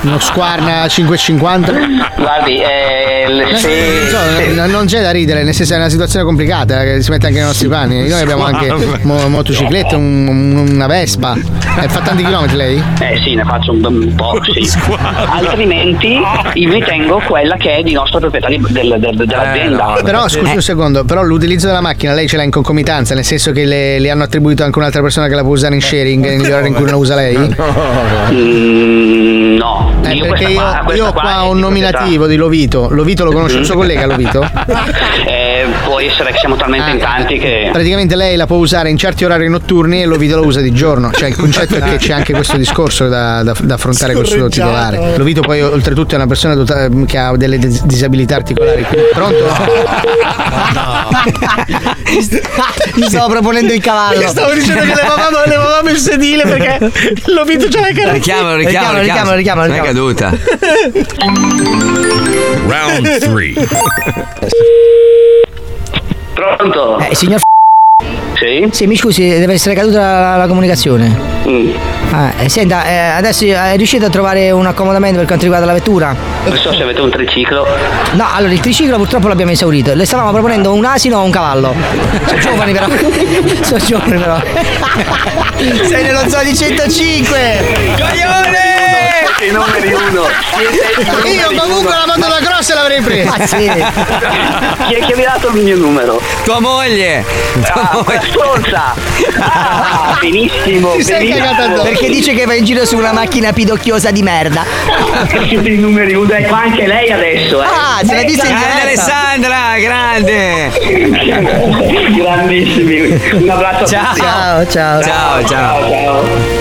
uno Squarna cinquecentocinquanta. Guardi, eh, se, se, no, non c'è da ridere, nel senso è una situazione complicata che si mette anche nei nostri panni. Noi abbiamo anche mo, motociclette, un, una Vespa. Eh, fa tanti chilometri lei? Eh sì, ne faccio un, un po', sì. Altrimenti io ritengo quella che è di nostra proprietà di, del, del, dell'azienda. Eh, però scusi eh. un secondo, però l'utilizzo della macchina lei ce l'ha in concomitanza, nel senso che le, le hanno attribuito anche un'altra persona che la può usare in sharing eh, nell'ora in cui non la usa lei? Mm, no, eh, io perché qua, io, io qua, qua ho un di nominativo di Lovito. Lovito lo conosce mm. il suo collega Lovito? Eh, può essere che siamo talmente ah, in tanti che praticamente lei la può usare in certi orari notturni e Lovito lo usa di giorno, cioè il concetto è che c'è anche questo discorso da, da, da affrontare col suo titolare. Lovito poi oltretutto è una persona dotata, che ha delle dis- disabilità articolari, quindi pronto? No. Mi stavo proponendo il cavallo. Io stavo dicendo che levavamo, levavamo il sedile perché Lovito già le caratteristiche. Richiamalo, richiamalo, richiamalo, richiamalo. Non è caduta. Round tre. Pronto? Eh, signor Sì. Sì, mi scusi, deve essere caduta la, la comunicazione. Mm. Ah, senta, eh, adesso eh, riuscite a trovare un accomodamento per quanto riguarda la vettura? Non so se avete un triciclo. No, allora il triciclo purtroppo l'abbiamo esaurito. Le stavamo proponendo un asino o un cavallo. Sono giovani però. Sono giovani però. Sei nello zoo di centocinque. Coglione! I numeri uno. Io comunque la moto da cross l'avrei presa. Ah, sì. Chi è che mi ha dato il mio numero? Tua moglie. Tua ah, moglie. Stronza. Ah, benissimo. Ti sei cagata addosso. Perché dice che va in giro su una macchina pidocchiosa di merda. I numeri uno è qua anche lei adesso. Eh. Ah, se l'hai vista in diretta. Alessandra, grande. Grandissimi. Un abbraccio. Ciao. Ciao, ciao. Ciao, ciao. Ciao, ciao.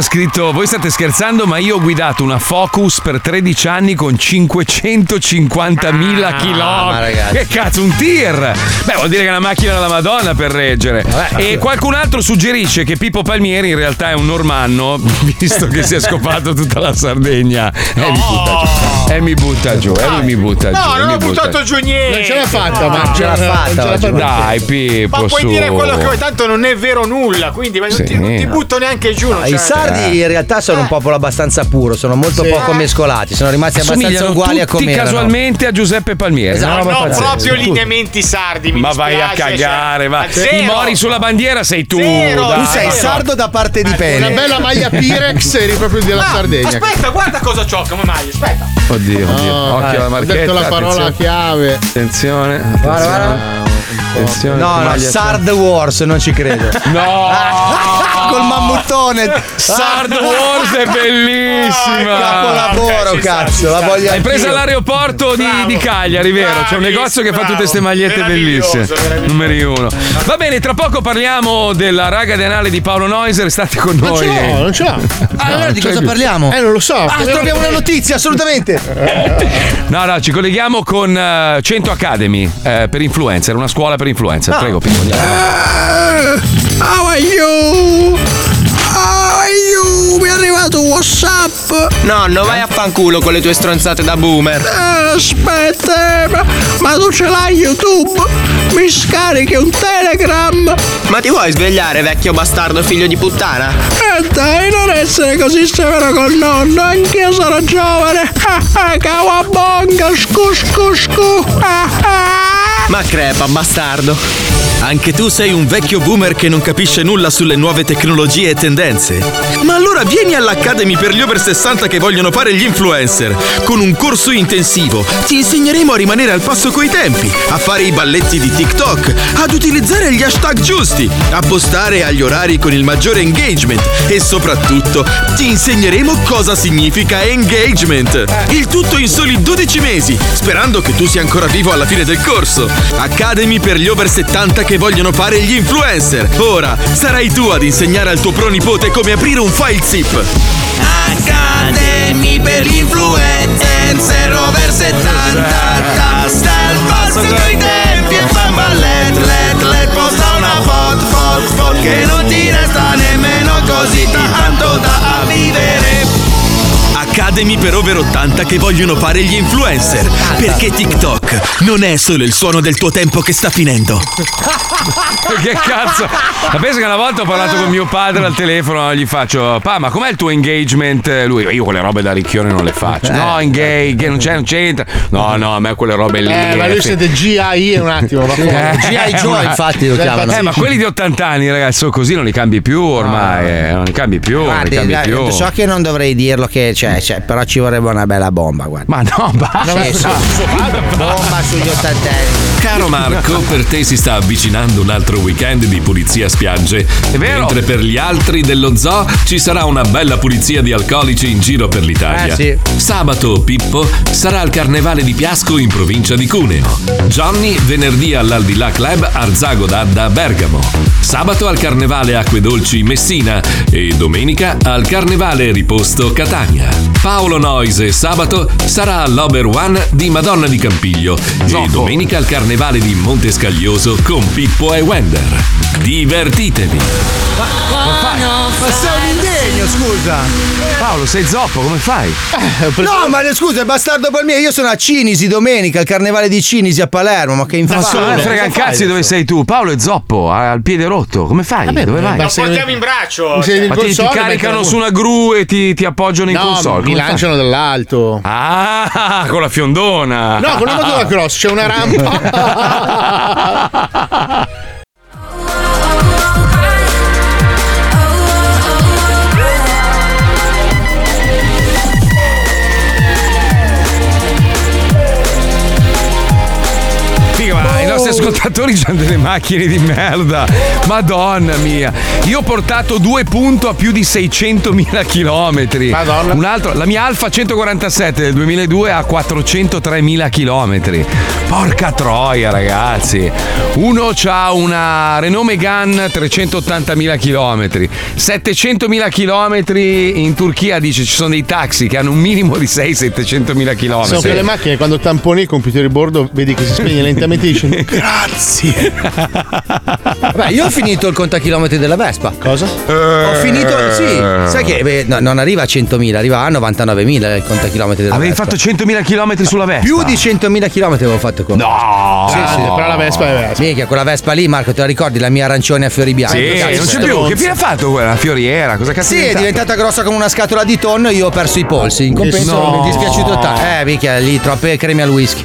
scritto: voi state scherzando, ma io ho guidato una Focus per tredici anni con cinquecentocinquantamila ah, chilometri. Che cazzo, un tir? Beh, vuol dire che è una macchina della Madonna per reggere. Vabbè, e qualcun altro suggerisce che Pippo Palmieri in realtà è un normanno, visto che si è scopato tutta la Sardegna. No. E mi butta giù. E mi butta giù. E lui mi butta giù. No, non ho buttato giù niente. Non ce l'ha fatta, no. ma non ce l'ha fatta. Non ce l'ha fatta. Dai, Pippo. Ma puoi su. dire quello che vuoi, tanto non è vero nulla. Quindi ma sì, non, ti, non ti butto neanche giù. No, i sardi in realtà sono un popolo abbastanza puro, sono molto sì. poco mescolati, sono rimasti abbastanza uguali a come erano. Casualmente a Giuseppe Palmieri. Esatto. No, no, no proprio lineamenti sardi. Mi ma dispiace, vai a cagare, cioè, va. I mori sulla bandiera sei tu. Zero, dai, tu sei zero. sardo da parte di pene. Una bella maglia Pirex eri proprio della ma, Sardegna. Aspetta, guarda cosa c'ho come maglia, aspetta. Oddio, oddio. Oh, occhio alla marchetta. Ho detto la parola attenzione. chiave. Attenzione. attenzione. Guarda, guarda. Attenzione, no, no, Sard Wars, non ci credo. No! Col mammuttone! Sard Wars è bellissima! Capolavoro, okay, cazzo! Sta, la voglio L'hai presa all'aeroporto di, di Cagliari, vero? Bravi, c'è un negozio che bravo. fa tutte queste magliette bellissime. Numeri uno. Va bene, tra poco parliamo della raga denale di Paolo Noise. Restate con non noi. No, non ce l'ho. Allora no, di cosa più. parliamo? Eh, non lo so. Ah, troviamo una notizia, assolutamente. No, no, ci colleghiamo con uh, cento Academy uh, per influencer, una scuola per influencer. No. Prego, Pippo. Uh, how are you? How are you? Mi è arrivato un WhatsApp. Nonno, vai a fanculo con le tue stronzate da boomer. Uh, aspetta, ma, ma tu ce l'hai YouTube? Mi scarichi un Telegram. Ma ti vuoi svegliare, vecchio bastardo figlio di puttana? Eh dai, non essere così severo col nonno. Anch'io sono giovane. Cawabonga, scu scu scu. Ma crepa, bastardo. Anche tu sei un vecchio boomer che non capisce nulla sulle nuove tecnologie e tendenze? Ma allora vieni all'Academy per gli over sessanta che vogliono fare gli influencer. Con un corso intensivo ti insegneremo a rimanere al passo coi tempi, a fare i balletti di TikTok, ad utilizzare gli hashtag giusti, a postare agli orari con il maggiore engagement e soprattutto ti insegneremo cosa significa engagement. Il tutto in soli dodici mesi, sperando che tu sia ancora vivo alla fine del corso. Academy per gli over settanta che vogliono fare gli influencer. Ora sarai tu ad insegnare al tuo pronipote come aprire un file zip. Academy per gli influencer over settanta, tasta il passo coi tempi e fa ballet, let, let, posta una foto, foto, foto che non ti resta nemmeno con super over ottanta che vogliono fare gli influencer, perché TikTok non è solo il suono del tuo tempo che sta finendo. Che cazzo? Ma penso che una volta ho parlato con mio padre al telefono, gli faccio: pa, ma com'è il tuo engagement? Lui: io quelle robe da ricchione non le faccio. No, engage, non c'è, non c'entra. No, no, a me quelle robe lì. Eh, ma lui siete G I E un attimo. Eh, G I Joe, una... infatti lo chiamano. Eh, ma quelli di ottanta anni, ragazzi, così non li cambi più ormai. Eh, non li cambi più. Guardi, non li cambi guardi, più. So che non dovrei dirlo, che c'è, c'è, però ci vorrebbe una bella bomba. Guarda. Ma no, basta. No, sì, so, so, bomba sugli ottantenni. Caro Marco, per te si sta avvicinando un altro weekend di pulizia spiagge. È vero. Mentre per gli altri dello zoo ci sarà una bella pulizia di alcolici in giro per l'Italia. Eh, sì. Sabato, Pippo sarà al Carnevale di Piasco in provincia di Cuneo. Johnny venerdì all'Aldilà Club Arzagoda da Bergamo. Sabato al Carnevale Acquedolci Messina e domenica al Carnevale Riposto Catania. Paolo Noise sabato sarà all'Ober One di Madonna di Campiglio e domenica al Carnevale di Montescaglioso con Pippo e Wender. Divertitevi. Ma, ma, ma sei un indegno, scusa. Paolo, sei zoppo, come fai? Eh, preso... No, ma le scuse, bastardo Palmieri, io sono a Cinisi domenica, al Carnevale di Cinisi a Palermo, ma che infame. Ma non frega un cazzo dove sei tu. Paolo è zoppo, al piede rotto, come fai? Vabbè, dove vai? Ma se... portiamo in braccio. Cioè. Ma ti, ti caricano su una gru e ti, ti appoggiano in no, console. Mi lanciano fai? Dall'alto. Ah, con la fiondona. No, con la moto cross, c'è una rampa. I nostri ascoltatori hanno delle macchine di merda, madonna mia. Io ho portato due punto a più di seicentomila chilometri. Madonna. Un altro, la mia Alfa centoquarantasette del duemiladue ha quattrocentotremila chilometri. Porca troia, ragazzi. Uno c'ha una Renault Megane trecentottantamila chilometri, settecentomila chilometri in Turchia. Dice ci sono dei taxi che hanno un minimo di seicento settecentomila chilometri. Sono quelle macchine quando tamponi il computer di bordo, vedi che si spegne lentamente e dice grazie. Beh, io ho finito il contachilometri della Vespa. Cosa? Ho finito, sì. Sai che beh, no, non arriva a centomila, arriva a novantanovemila il contachilometri della Avevi Vespa. Avevi fatto centomila chilometri sulla Vespa? Più di centomila chilometri avevo fatto con. No! Sì, sì, però la Vespa è Vespa. Minchia, quella Vespa lì, Marco, te la ricordi? La mia arancione a fiori bianchi. Sì, cazzo, non c'è più. Monza. Che fine ha fatto quella? Fioriera? Cosa cazzo? Sì, è diventata? è diventata grossa come una scatola di tonno e io ho perso i polsi. In compenso no. mi è dispiaciuto tanto. Eh, minchia, lì troppe creme al whisky.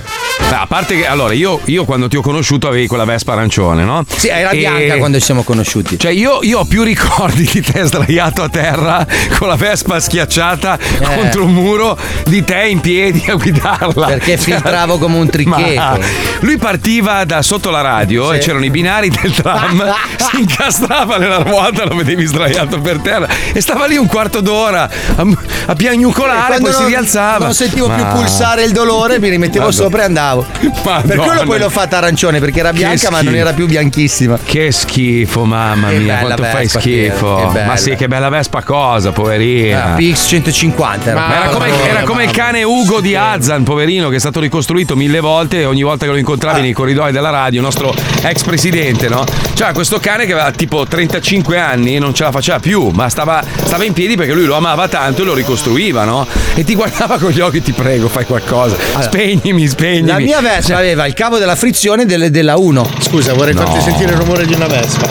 Beh, a parte che, allora, io, io quando ti ho conosciuto avevi quella Vespa arancione, no? Sì, era e... bianca quando ci siamo conosciuti. Cioè, io, io ho più ricordi di te sdraiato a terra con la Vespa schiacciata eh. contro un muro, di te in piedi a guidarla. Perché cioè, filtravo come un tricheto. Ma... Lui partiva da sotto la radio sì. e c'erano i binari del tram, si incastrava nella ruota, lo vedevi sdraiato per terra e stava lì un quarto d'ora a, a piagnucolare, poi non, si rialzava. Non sentivo Ma... più pulsare il dolore, mi rimettevo Madonna. sopra e andavo. Madonna. Per quello poi l'ho fatta arancione, perché era bianca ma non era più bianchissima. Che schifo, mamma mia, quanto Vespa, fai schifo. Ma sì, che bella Vespa cosa, poverina. La Pix centocinquanta era, era come, povera, era come il cane Ugo di Azzan, poverino, che è stato ricostruito mille volte e ogni volta che lo incontravi ah. nei corridoi della radio, il nostro ex presidente, no? C'era questo cane che aveva tipo trentacinque anni e non ce la faceva più, ma stava, stava in piedi perché lui lo amava tanto e lo ricostruiva, no? E ti guardava con gli occhi, ti prego, fai qualcosa. Allora, spegnimi, spegnimi. La mia Vespa aveva il cavo della frizione delle, della uno. Scusa, vorrei no. farti sentire il rumore di una Vespa.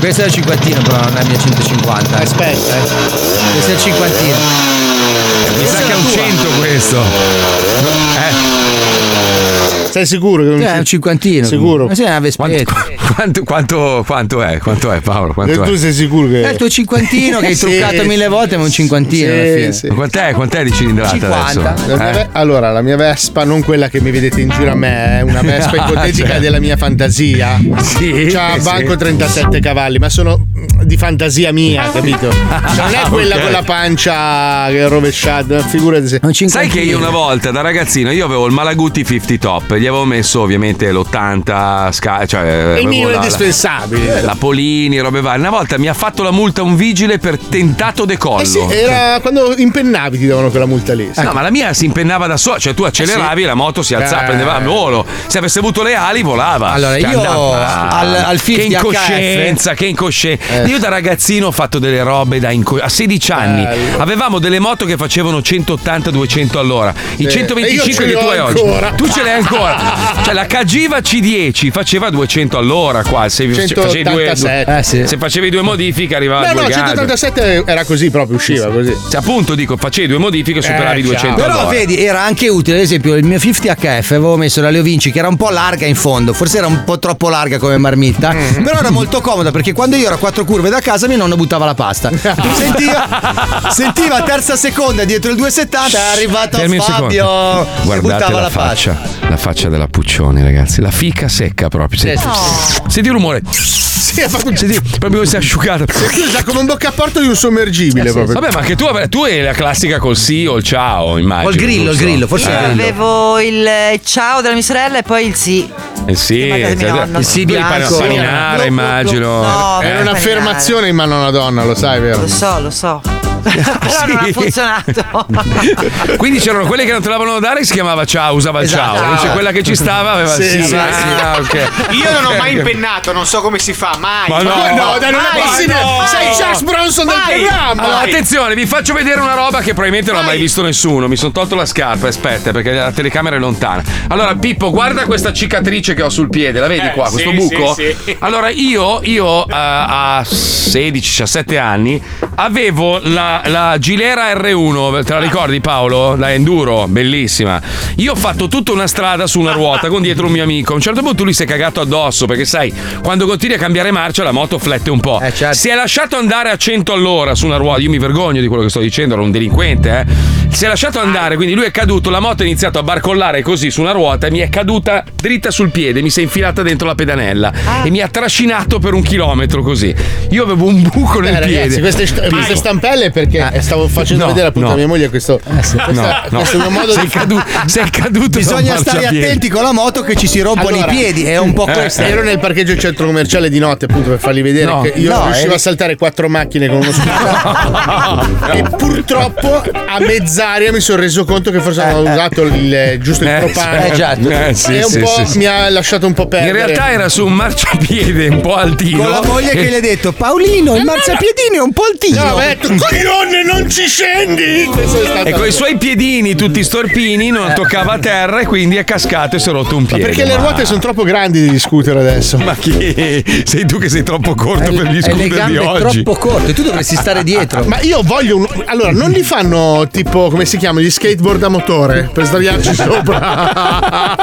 Questa è la cinquantina, però non è la mia centocinquanta. Eh. Aspetta, eh. Questa è la cinquantina. Mi Questa sa che è un cento questo. Eh. Sei sicuro che non è un cinquantino? Sicuro. Ma sei una Vespetta. Quanto, quanto, quanto è? Quanto è, Paolo? Quanto tu è? sei sicuro che è? È il tuo cinquantino che hai sì, truccato sì, mille volte, ma un cinquantino sì, alla fine. Sì. Quant'è? Quant'è di cilindrata cinquanta adesso? La eh? Allora, la mia Vespa, non quella che mi vedete in giro a me, è una Vespa no, ipotetica cioè. della mia fantasia. Sì. C'ha sì. banco trentasette cavalli, ma sono di fantasia mia, capito? Non è quella okay. con la pancia rovesciata, figurati se. Sai che io una volta da ragazzino io avevo il Malaguti cinquanta Top, gli avevo messo ovviamente l'ottanta sca- cioè il mio è indispensabile. La Polini, robe varie. Una volta mi ha fatto la multa un vigile per tentato decollo. Eh sì, era quando impennavi ti davano quella multa lì. Sì. No, ma la mia si impennava da sola, cioè tu acceleravi eh sì. la moto si alzava, eh. prendeva a volo. Se avesse avuto le ali volava. Allora io andava, al, al che incoscienza, che incoscienza. eh. Io da ragazzino ho fatto delle robe da inco- a sedici anni eh, avevamo delle moto che facevano centottanta duecento all'ora, i eh. centoventicinque che tu hai oggi tu ce l'hai ancora. Cioè la Cagiva C dieci faceva duecento all'ora qua, se, se facevi due, due, eh, sì. se facevi due modifiche arrivava a due. No, centottantasette era così proprio, usciva così. Cioè, appunto dico, facevi due modifiche e superavi eh, duecento all'ora. Però vedi, era anche utile, ad esempio il mio cinquanta H F avevo messo la Leo Vinci che era un po' larga in fondo, forse era un po' troppo larga come marmitta, mm. però era molto comoda perché quando io ero a quattro curve da casa mio nonno buttava la pasta. Sentiva, sentiva terza seconda dietro il duecentosettanta, è arrivato Fermi Fabio, buttava la, la faccia, pasta. La faccia della Puccioni, ragazzi, la fica secca proprio. Senti, oh. senti il rumore. Sì, ha fatto un... Senti, proprio così asciugata. Sì, come un boccaporto di un sommergibile. Eh, proprio. Sì. Vabbè, ma anche tu, tu eri la classica col sì o il ciao, immagino. O il grillo, giusto? il grillo, forse eh. il grillo. Avevo il ciao della mia sorella e poi il sì. Eh sì, esatto. Il sì bianco. Paninara, immagino. No, eh. Era un'affermazione in mano a una donna, lo sai, vero? Lo so, lo so. Però sì. non ha funzionato. Quindi c'erano quelle che non te la volevano dare, si chiamava ciao, usava esatto, ciao. Invece quella che ci stava aveva sì, sì, sì, ah, sì. Okay. Io non okay. ho mai impennato, non so come si fa, mai. Ma no, no, no, no, non è possibile. No. Sei Charles Bronson mai. del programma. Allora, attenzione, vi faccio vedere una roba che probabilmente non mai. ha mai visto nessuno. Mi sono tolto la scarpa, aspetta, perché la telecamera è lontana. Allora, Pippo, guarda questa cicatrice che ho sul piede, la vedi eh, qua, sì, questo buco? Sì, sì. Allora, io, io a, a sedici diciassette anni avevo la La Gilera erre uno, te la ricordi Paolo? La Enduro, bellissima. Io ho fatto tutta una strada su una ruota con dietro un mio amico. A un certo punto lui si è cagato addosso perché sai, quando continui a cambiare marcia la moto flette un po'. Eh, certo. Si è lasciato andare a cento all'ora su una ruota. Io mi vergogno di quello che sto dicendo, ero un delinquente, eh. Si è lasciato andare, quindi lui è caduto, la moto ha iniziato a barcollare così su una ruota e mi è caduta dritta sul piede, mi si è infilata dentro la pedanella ah. e mi ha trascinato per un chilometro così. Io avevo un buco nel eh, piede. Ragazzi, queste, st- queste stampelle perché ah, stavo facendo no, vedere appunto no. a mia moglie questo, eh, sì, questo, no, no. questo mio modo sei di caduto, sei caduto bisogna stare attenti con la moto che ci si rompono allora, i piedi, è un po' eh, questo. Ero nel parcheggio centro commerciale di notte appunto per fargli vedere no, che io no, riuscivo eh. a saltare quattro macchine con uno scooter e purtroppo a mezz'aria mi sono reso conto che forse avevo usato il giusto il propane eh, esatto. eh, sì, e un sì, po' sì, mi ha lasciato un po' perdere. In realtà era su un marciapiede un po' altino con la moglie che gli ha detto Paolino il marciapiedino è un po' altino no, Nonne, non ci scendi! E con i suoi piedini tutti storpini non toccava terra e quindi è cascato e si è rotto un piede. Ma perché le ruote ma... sono troppo grandi di scooter adesso. Ma chi? Sei tu che sei troppo corto è, per gli scooter di oggi. È troppo corto e tu dovresti stare dietro. Ma io voglio un... Allora, non li fanno tipo, come si chiama, gli skateboard a motore per sdraiarci sopra?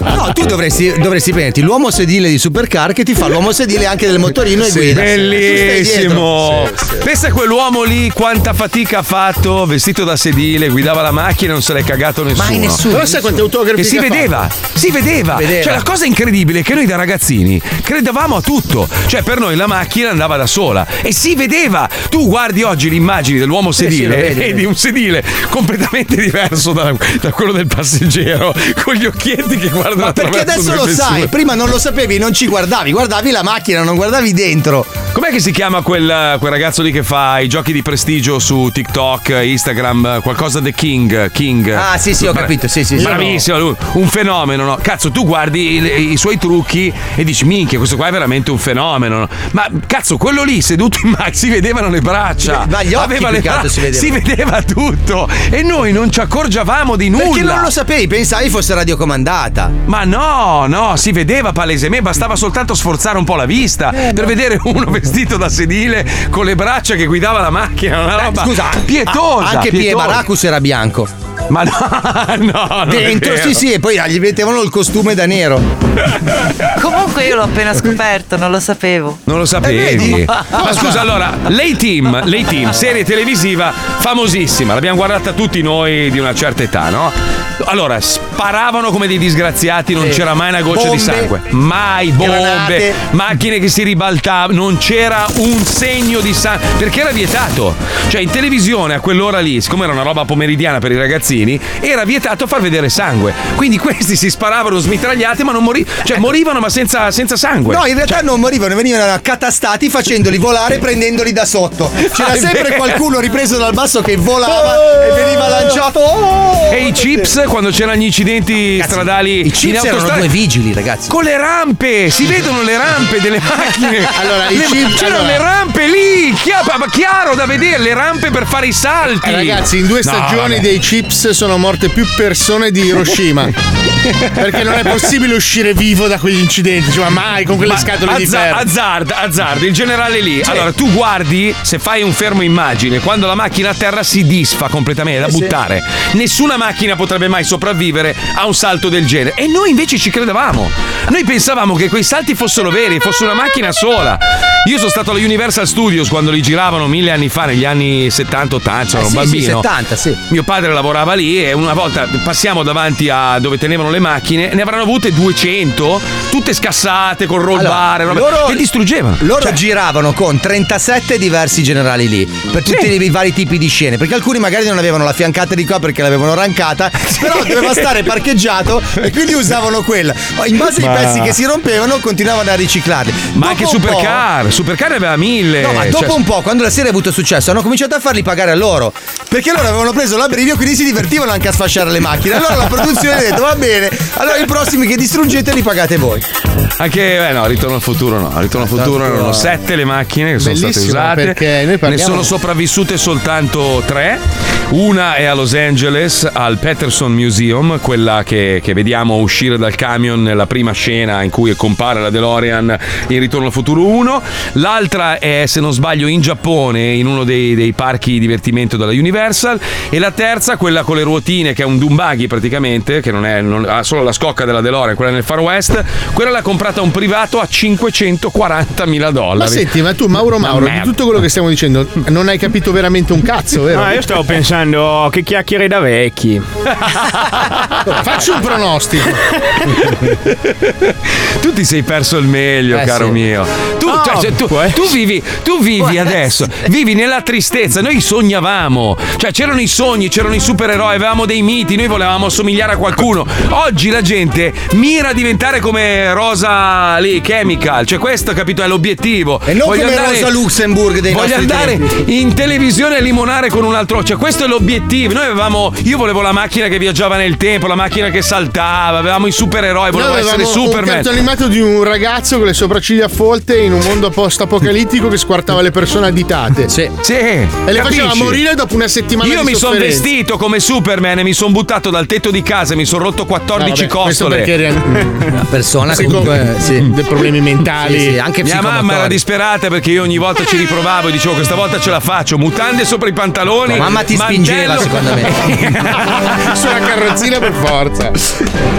No, tu dovresti, dovresti prenderti l'uomo sedile di supercar che ti fa l'uomo sedile anche del motorino e sì, guida. Bellissimo! Sì, sì. Pensa a quell'uomo lì quanta fatica ha fatto, vestito da sedile, guidava la macchina, non se l'è cagato nessuno. Mai nessuno. Però sai quanti autografi e si vedeva, si vedeva, si vedeva. Cioè la cosa incredibile è che noi da ragazzini credevamo a tutto. Cioè per noi la macchina andava da sola e si vedeva. Tu guardi oggi le immagini dell'uomo sedile e di un sedile completamente diverso da, da quello del passeggero con gli occhietti che guardano. Ma perché adesso lo sai, prima non lo sapevi, non ci guardavi, guardavi la macchina, non guardavi dentro. Com'è che si chiama quel, quel ragazzo lì che fa i giochi di prestigio su TikTok, Instagram, qualcosa The King, King. Ah sì sì ho capito, sì sì. Bravissimo, no. un fenomeno, no? Cazzo, tu guardi i, i suoi trucchi e dici minchia, questo qua è veramente un fenomeno. No? Ma cazzo, quello lì seduto in macchina si vedevano le braccia, ma gli occhi aveva le braccia, si vedeva. si vedeva tutto e noi non ci accorgevamo di nulla. Perché non lo sapevi, pensavi fosse radiocomandata. Ma no, no, si vedeva palesemente, bastava soltanto sforzare un po' la vista eh, per no. vedere uno vestito da sedile con le braccia che guidava la macchina. Che è una roba eh, scusa, pietosa. Anche Pie Baracus era bianco. Ma no, no, no. Dentro sì, sì, e poi gli mettevano il costume da nero. Comunque io l'ho appena scoperto, non lo sapevo. Non lo sapevi? Eh, Ma scusa, allora, l'A-Team, l'A-Team, serie televisiva famosissima, l'abbiamo guardata tutti noi di una certa età, no? Allora, sparavano come dei disgraziati, non sì. c'era mai una goccia bombe, di sangue. Mai bombe, granate. Macchine che si ribaltavano, non c'era un segno di sangue, perché era vietato. Cioè in televisione a quell'ora lì, siccome era una roba pomeridiana per i ragazzini, era vietato far vedere sangue. Quindi questi si sparavano smitragliati ma non morì. Cioè morivano ma senza, senza sangue. No, in realtà cioè... non morivano, venivano accatastati facendoli volare, prendendoli da sotto. C'era ah, sempre vero. qualcuno ripreso dal basso che volava oh! e veniva lanciato. Oh! E i Chips, quando c'erano gli incidenti ragazzi, stradali, i Chips in erano due vigili, ragazzi. Con le rampe, si vedono le rampe delle macchine. Allora, i le, Chips, c'erano allora. le rampe lì, chiaro, ma chiaro da vedere, le rampe per fare i salti. Eh, ragazzi, in due stagioni no, dei Chips sono morte più persone di Hiroshima. Perché non è possibile uscire vivo da quegli incidenti, cioè, ma mai con quelle ma scatole azza- di ferro. Azzard, azzard, il generale lì. Sì. Allora, tu guardi, se fai un fermo immagine, quando la macchina a terra si disfa completamente, da sì. buttare. Nessuna macchina potrebbe mai sopravvivere a un salto del genere. E noi invece ci credevamo. Noi pensavamo che quei salti fossero veri, fosse una macchina sola. Io sono stato alla Universal Studios quando li giravano mille anni fa, negli anni settanta ottanta, sono eh, un sì, bambino. Sì, settanta, sì. Mio padre lavorava lì e una volta passiamo davanti a dove tenevano le macchine, ne avranno avute duecento, tutte scassate col roll bar, allora, e distruggevano. Loro cioè, giravano con trentasette diversi generali lì, per tutti sì. i vari tipi di scene, perché alcuni magari non avevano la fiancata di qua perché l'avevano rancata, però doveva stare parcheggiato e quindi usavano quella. In base ma... ai pezzi che si rompevano continuavano a riciclarli. Ma dopo anche Supercar, Supercar aveva mille. No, ma dopo cioè... un po', quando la serie ha avuto successo, hanno cominciato a farli pagare a loro, perché loro avevano preso l'abbrivio, quindi si divertivano anche a sfasciare le macchine. Allora la produzione ha detto va bene, allora i prossimi che distruggete li pagate voi. Anche eh no, Ritorno al Futuro no, Ritorno al Futuro tanto, erano sette le macchine che sono state usate, perché noi parliamo... ne sono sopravvissute soltanto tre. Una è a Los Angeles al Patterson Museum, quella che, che vediamo uscire dal camion nella prima scena in cui compare la DeLorean in Ritorno al Futuro uno. L'altra è, se non sbaglio, in Giappone, in uno dei, dei parchi divertimento della Universal. E la terza, quella con le ruotine, che è un Dumbuggy praticamente, che non è non, ha solo la scocca della DeLorean, quella nel Far West. Quella l'ha comprata un privato a cinquecentoquarantamila dollari. Ma senti, ma tu Mauro Mauro, di tutto quello che stiamo dicendo non hai capito veramente un cazzo, vero? No, io stavo pensando che chiacchiere da vecchi. Faccio un pronostico. Tu ti sei perso il meglio, eh, caro sì. mio. Tu, oh, cioè, tu, tu vivi, tu vivi adesso, vivi nella tristezza. Noi sognavamo, cioè c'erano i sogni, c'erano i supereroi, avevamo dei miti, noi volevamo somigliare a qualcuno. Oggi la gente mira a diventare come Rosa lì, Chemical, cioè questo, capito, è l'obiettivo. E non voglio come andare, Rosa Luxemburg dei voglio andare tempi. In televisione a limonare con un altro, cioè questo è l'obiettivo. Noi avevamo, io volevo la macchina che viaggiava nel tempo, la macchina che saltava, avevamo i supereroi, volevo no, essere Superman. Un cartone animato di un ragazzo con le sopracciglia folte in un mondo post apocalittico che squartava le persone additate. Sì. Sì. E le capisci? Faceva morire dopo una settimana. Io di mi sono vestito come Superman e mi sono buttato dal tetto di casa e mi sono rotto quattordici no, vabbè, costole. Questo perché era una persona comunque sì, dei problemi mentali. Sì, sì, anche mia mamma era disperata perché io ogni volta ci riprovavo e dicevo questa volta ce la faccio, mutande sopra i pantaloni. Ma mamma ti mantello. Spingeva secondo me. Sulla carrozzina per forza.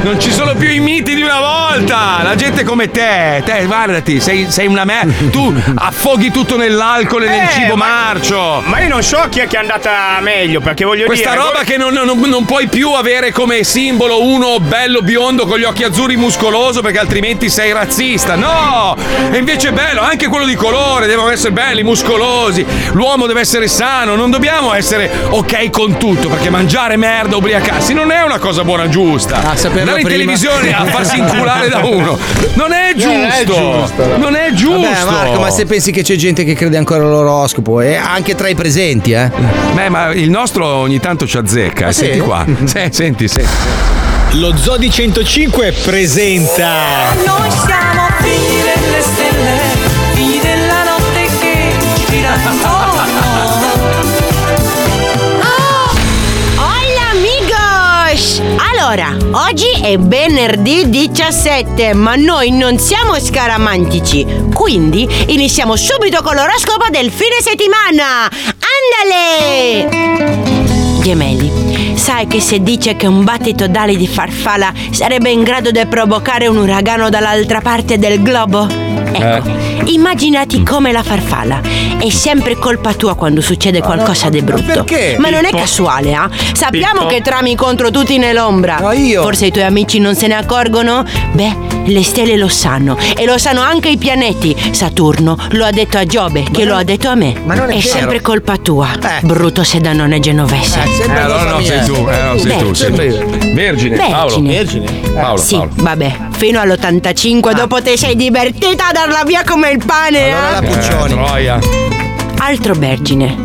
Non ci sono più i miti di una volta. La gente come te, te guardati, sei, sei una merda. Tu affoghi tutto nell'alcol e eh, nel cibo ma, marcio. Ma io non so chi è che è andata meglio, perché voglio questa dire. Questa roba che non, non, non puoi più avere come simbolo uno bello biondo con gli occhi azzurri muscoloso, perché altrimenti sei razzista. No! E invece è bello, anche quello di colore, devono essere belli, muscolosi. L'uomo deve essere sano, non dobbiamo essere ok con tutto, perché mangiare merda, ubriacarsi non è una cosa buona giusta. Ah, andare in televisione a farsi inculare da uno non è giusto. Non è giusto. Non è giusto. Vabbè, Marco, ma se pensi che c'è gente che crede ancora all'oroscopo, e eh? anche tra i presenti, eh? Beh, ma il nostro ogni tanto ci azzecca, eh? Sì. Senti qua. Sì, senti, senti. Lo Zobie centocinque presenta. Noi siamo figli delle stelle, figli della notte che gira attorno. Oh, hola amigos! Allora, oggi è venerdì diciassette, ma noi non siamo scaramantici, quindi iniziamo subito con l'oroscopo del fine settimana. Andale! Gemelli. Sai che se dice che un battito d'ali di farfalla sarebbe in grado di provocare un uragano dall'altra parte del globo? Ecco, eh. immaginati come la farfalla. È sempre colpa tua quando succede qualcosa di brutto. Ma perché? Ma non è casuale, eh? Sappiamo Pippo. Che trami contro tutti nell'ombra. Ma io? Forse i tuoi amici non se ne accorgono? Beh, le stelle lo sanno, e lo sanno anche i pianeti. Saturno lo ha detto a Giove, che non... lo ha detto a me. Ma non è, è sempre colpa tua, eh. brutto sedannone genovese. Eh, eh, allora no, sei tu, eh, no, sei tu, sei tu. Vergine, Paolo, vergine. Paolo, sì, Paolo. Vabbè, fino all'ottantacinque, ah. dopo te sei divertita a darla via come il pane. Allora eh? la Puccioni. Eh, troia. Altro vergine,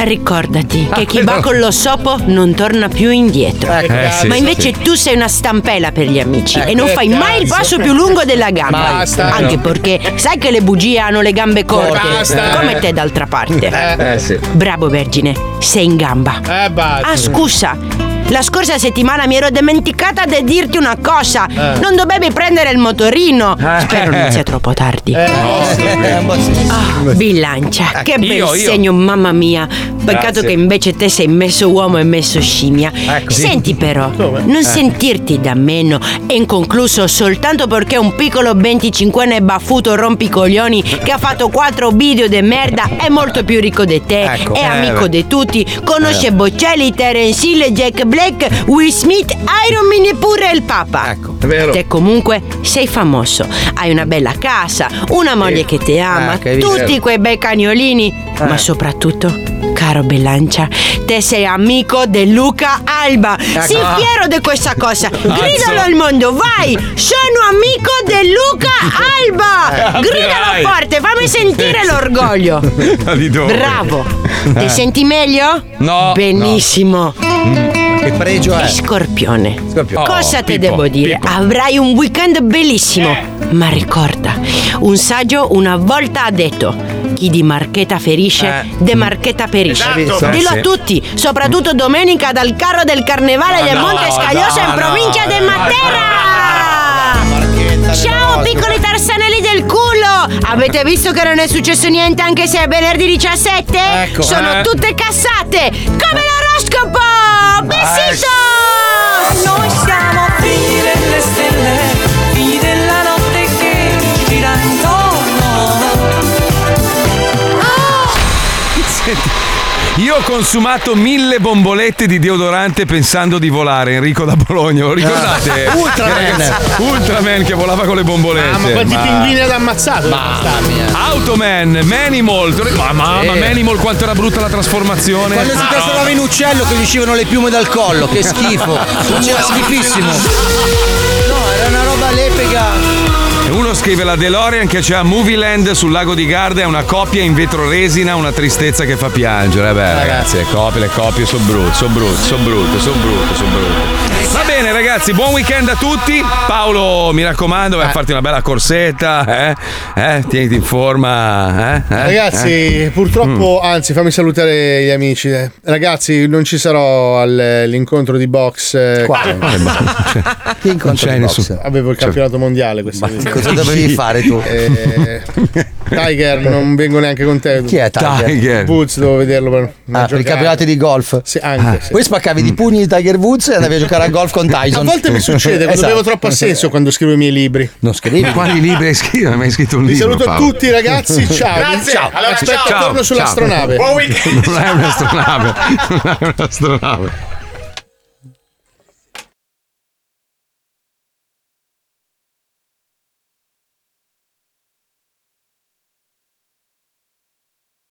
ricordati che chi va con lo sopo non torna più indietro. Eh, eh, ma invece sì. tu sei una stampella per gli amici eh, e non fai cazzo. mai il passo più lungo della gamba. Basta, Anche no. perché sai che le bugie hanno le gambe corte, Basta. come te d'altra parte. Eh, eh, sì. Bravo vergine, sei in gamba. Eh, ah, scusa. La scorsa settimana mi ero dimenticata di dirti una cosa. Eh. Non dovevi prendere il motorino. Spero non sia troppo tardi. Eh, no. oh, bilancia, che bel io, io. segno, mamma mia. Peccato Grazie. che invece te sei messo uomo e messo scimmia. Ecco. Senti però, non sentirti da meno e inconcluso soltanto perché un piccolo venticinquenne baffuto rompicoglioni che ha fatto quattro video de merda è molto più ricco di te, ecco. è amico eh, di tutti, conosce eh. Bocelli, Terence Hill, Jack Black, Will Smith, Iron Man e pure il Papa. Ecco, è vero. Te comunque sei famoso, hai una bella casa, una moglie eh. che ti ama, eh, tutti quei bei cagnolini, eh. ma soprattutto, caro Bellancia, te sei amico di Luca Alba. Ecco. Sii fiero di questa cosa, gridalo al mondo, vai! Sono amico di Luca Alba! Gridalo forte, fammi sentire l'orgoglio. Bravo! Eh. Ti senti meglio? No! Benissimo! No. Mm. Che pregio è? Scorpione. Scorpione. Cosa oh, te Pippo, devo dire? Pippo. Avrai un weekend bellissimo. Eh. Ma ricorda, un saggio una volta ha detto: chi di marchetta ferisce, eh. de marchetta perisce. Esatto. Dillo a tutti, soprattutto domenica dal carro del carnevale no, del Monte no, Scagliosa no, in provincia no, di Matera. No, no, Ciao no, piccoli tarsanelli del culo! Avete visto che non è successo niente anche se è venerdì diciassette? Ecco. Sono eh. tutte cassate! Come l'oroscopo! Bessito! Ecco. Noi siamo figli delle stelle, figli della notte che gira intorno. Io ho consumato mille bombolette di deodorante pensando di volare, Enrico da Bologna, lo ricordate? Ah, Ultraman Ultraman che volava con le bombolette. Ah, ma quanti ma... pinguini hanno ammazzato? Ma... Automan, Manimal, ma, ma, sì. ma Manimal quanto era brutta la trasformazione. Quando si trasformava in uccello che gli uscivano le piume dal collo, che schifo. Era schifissimo. No, era una roba lepega. Uno scrive la DeLorean che c'è a Movie Land sul lago di Garda, è una coppia in vetro resina, una tristezza che fa piangere. Beh, ragazzi, le copie, le copie sono brutte, sono brutte, sono brutte, sono brutte, sono brutte. Va bene, ragazzi, buon weekend a tutti. Paolo, mi raccomando, vai a farti una bella corsetta, eh? eh? Tieniti in forma, eh? eh? Ragazzi, eh? purtroppo, mm. anzi, fammi salutare gli amici. Eh. Ragazzi, non ci sarò all'incontro di box. Eh, Quale? Che incontro di box? Nessun... Avevo il campionato mondiale questo weekend. Cosa dovevi fare tu? Eh, Tiger, non vengo neanche con te. Chi è Tiger? Tiger Woods, devo vederlo per, ah, per il campionato di golf. Sì, anche. Ah. Sì. Poi spaccavi di pugni di Tiger Woods e andavi a giocare a golf con Tyson. A volte mi succede, esatto. quando devo troppo assenso, quando scrivo i miei libri. Non scrivi? Quali libri hai scritto? Non hai mai scritto un libro? Vi saluto Paolo. tutti ragazzi, ciao. Grazie. Ciao. Allora, aspetta, ciao. torno sull'astronave. Buon weekend. Non è un'astronave. Non è un'astronave.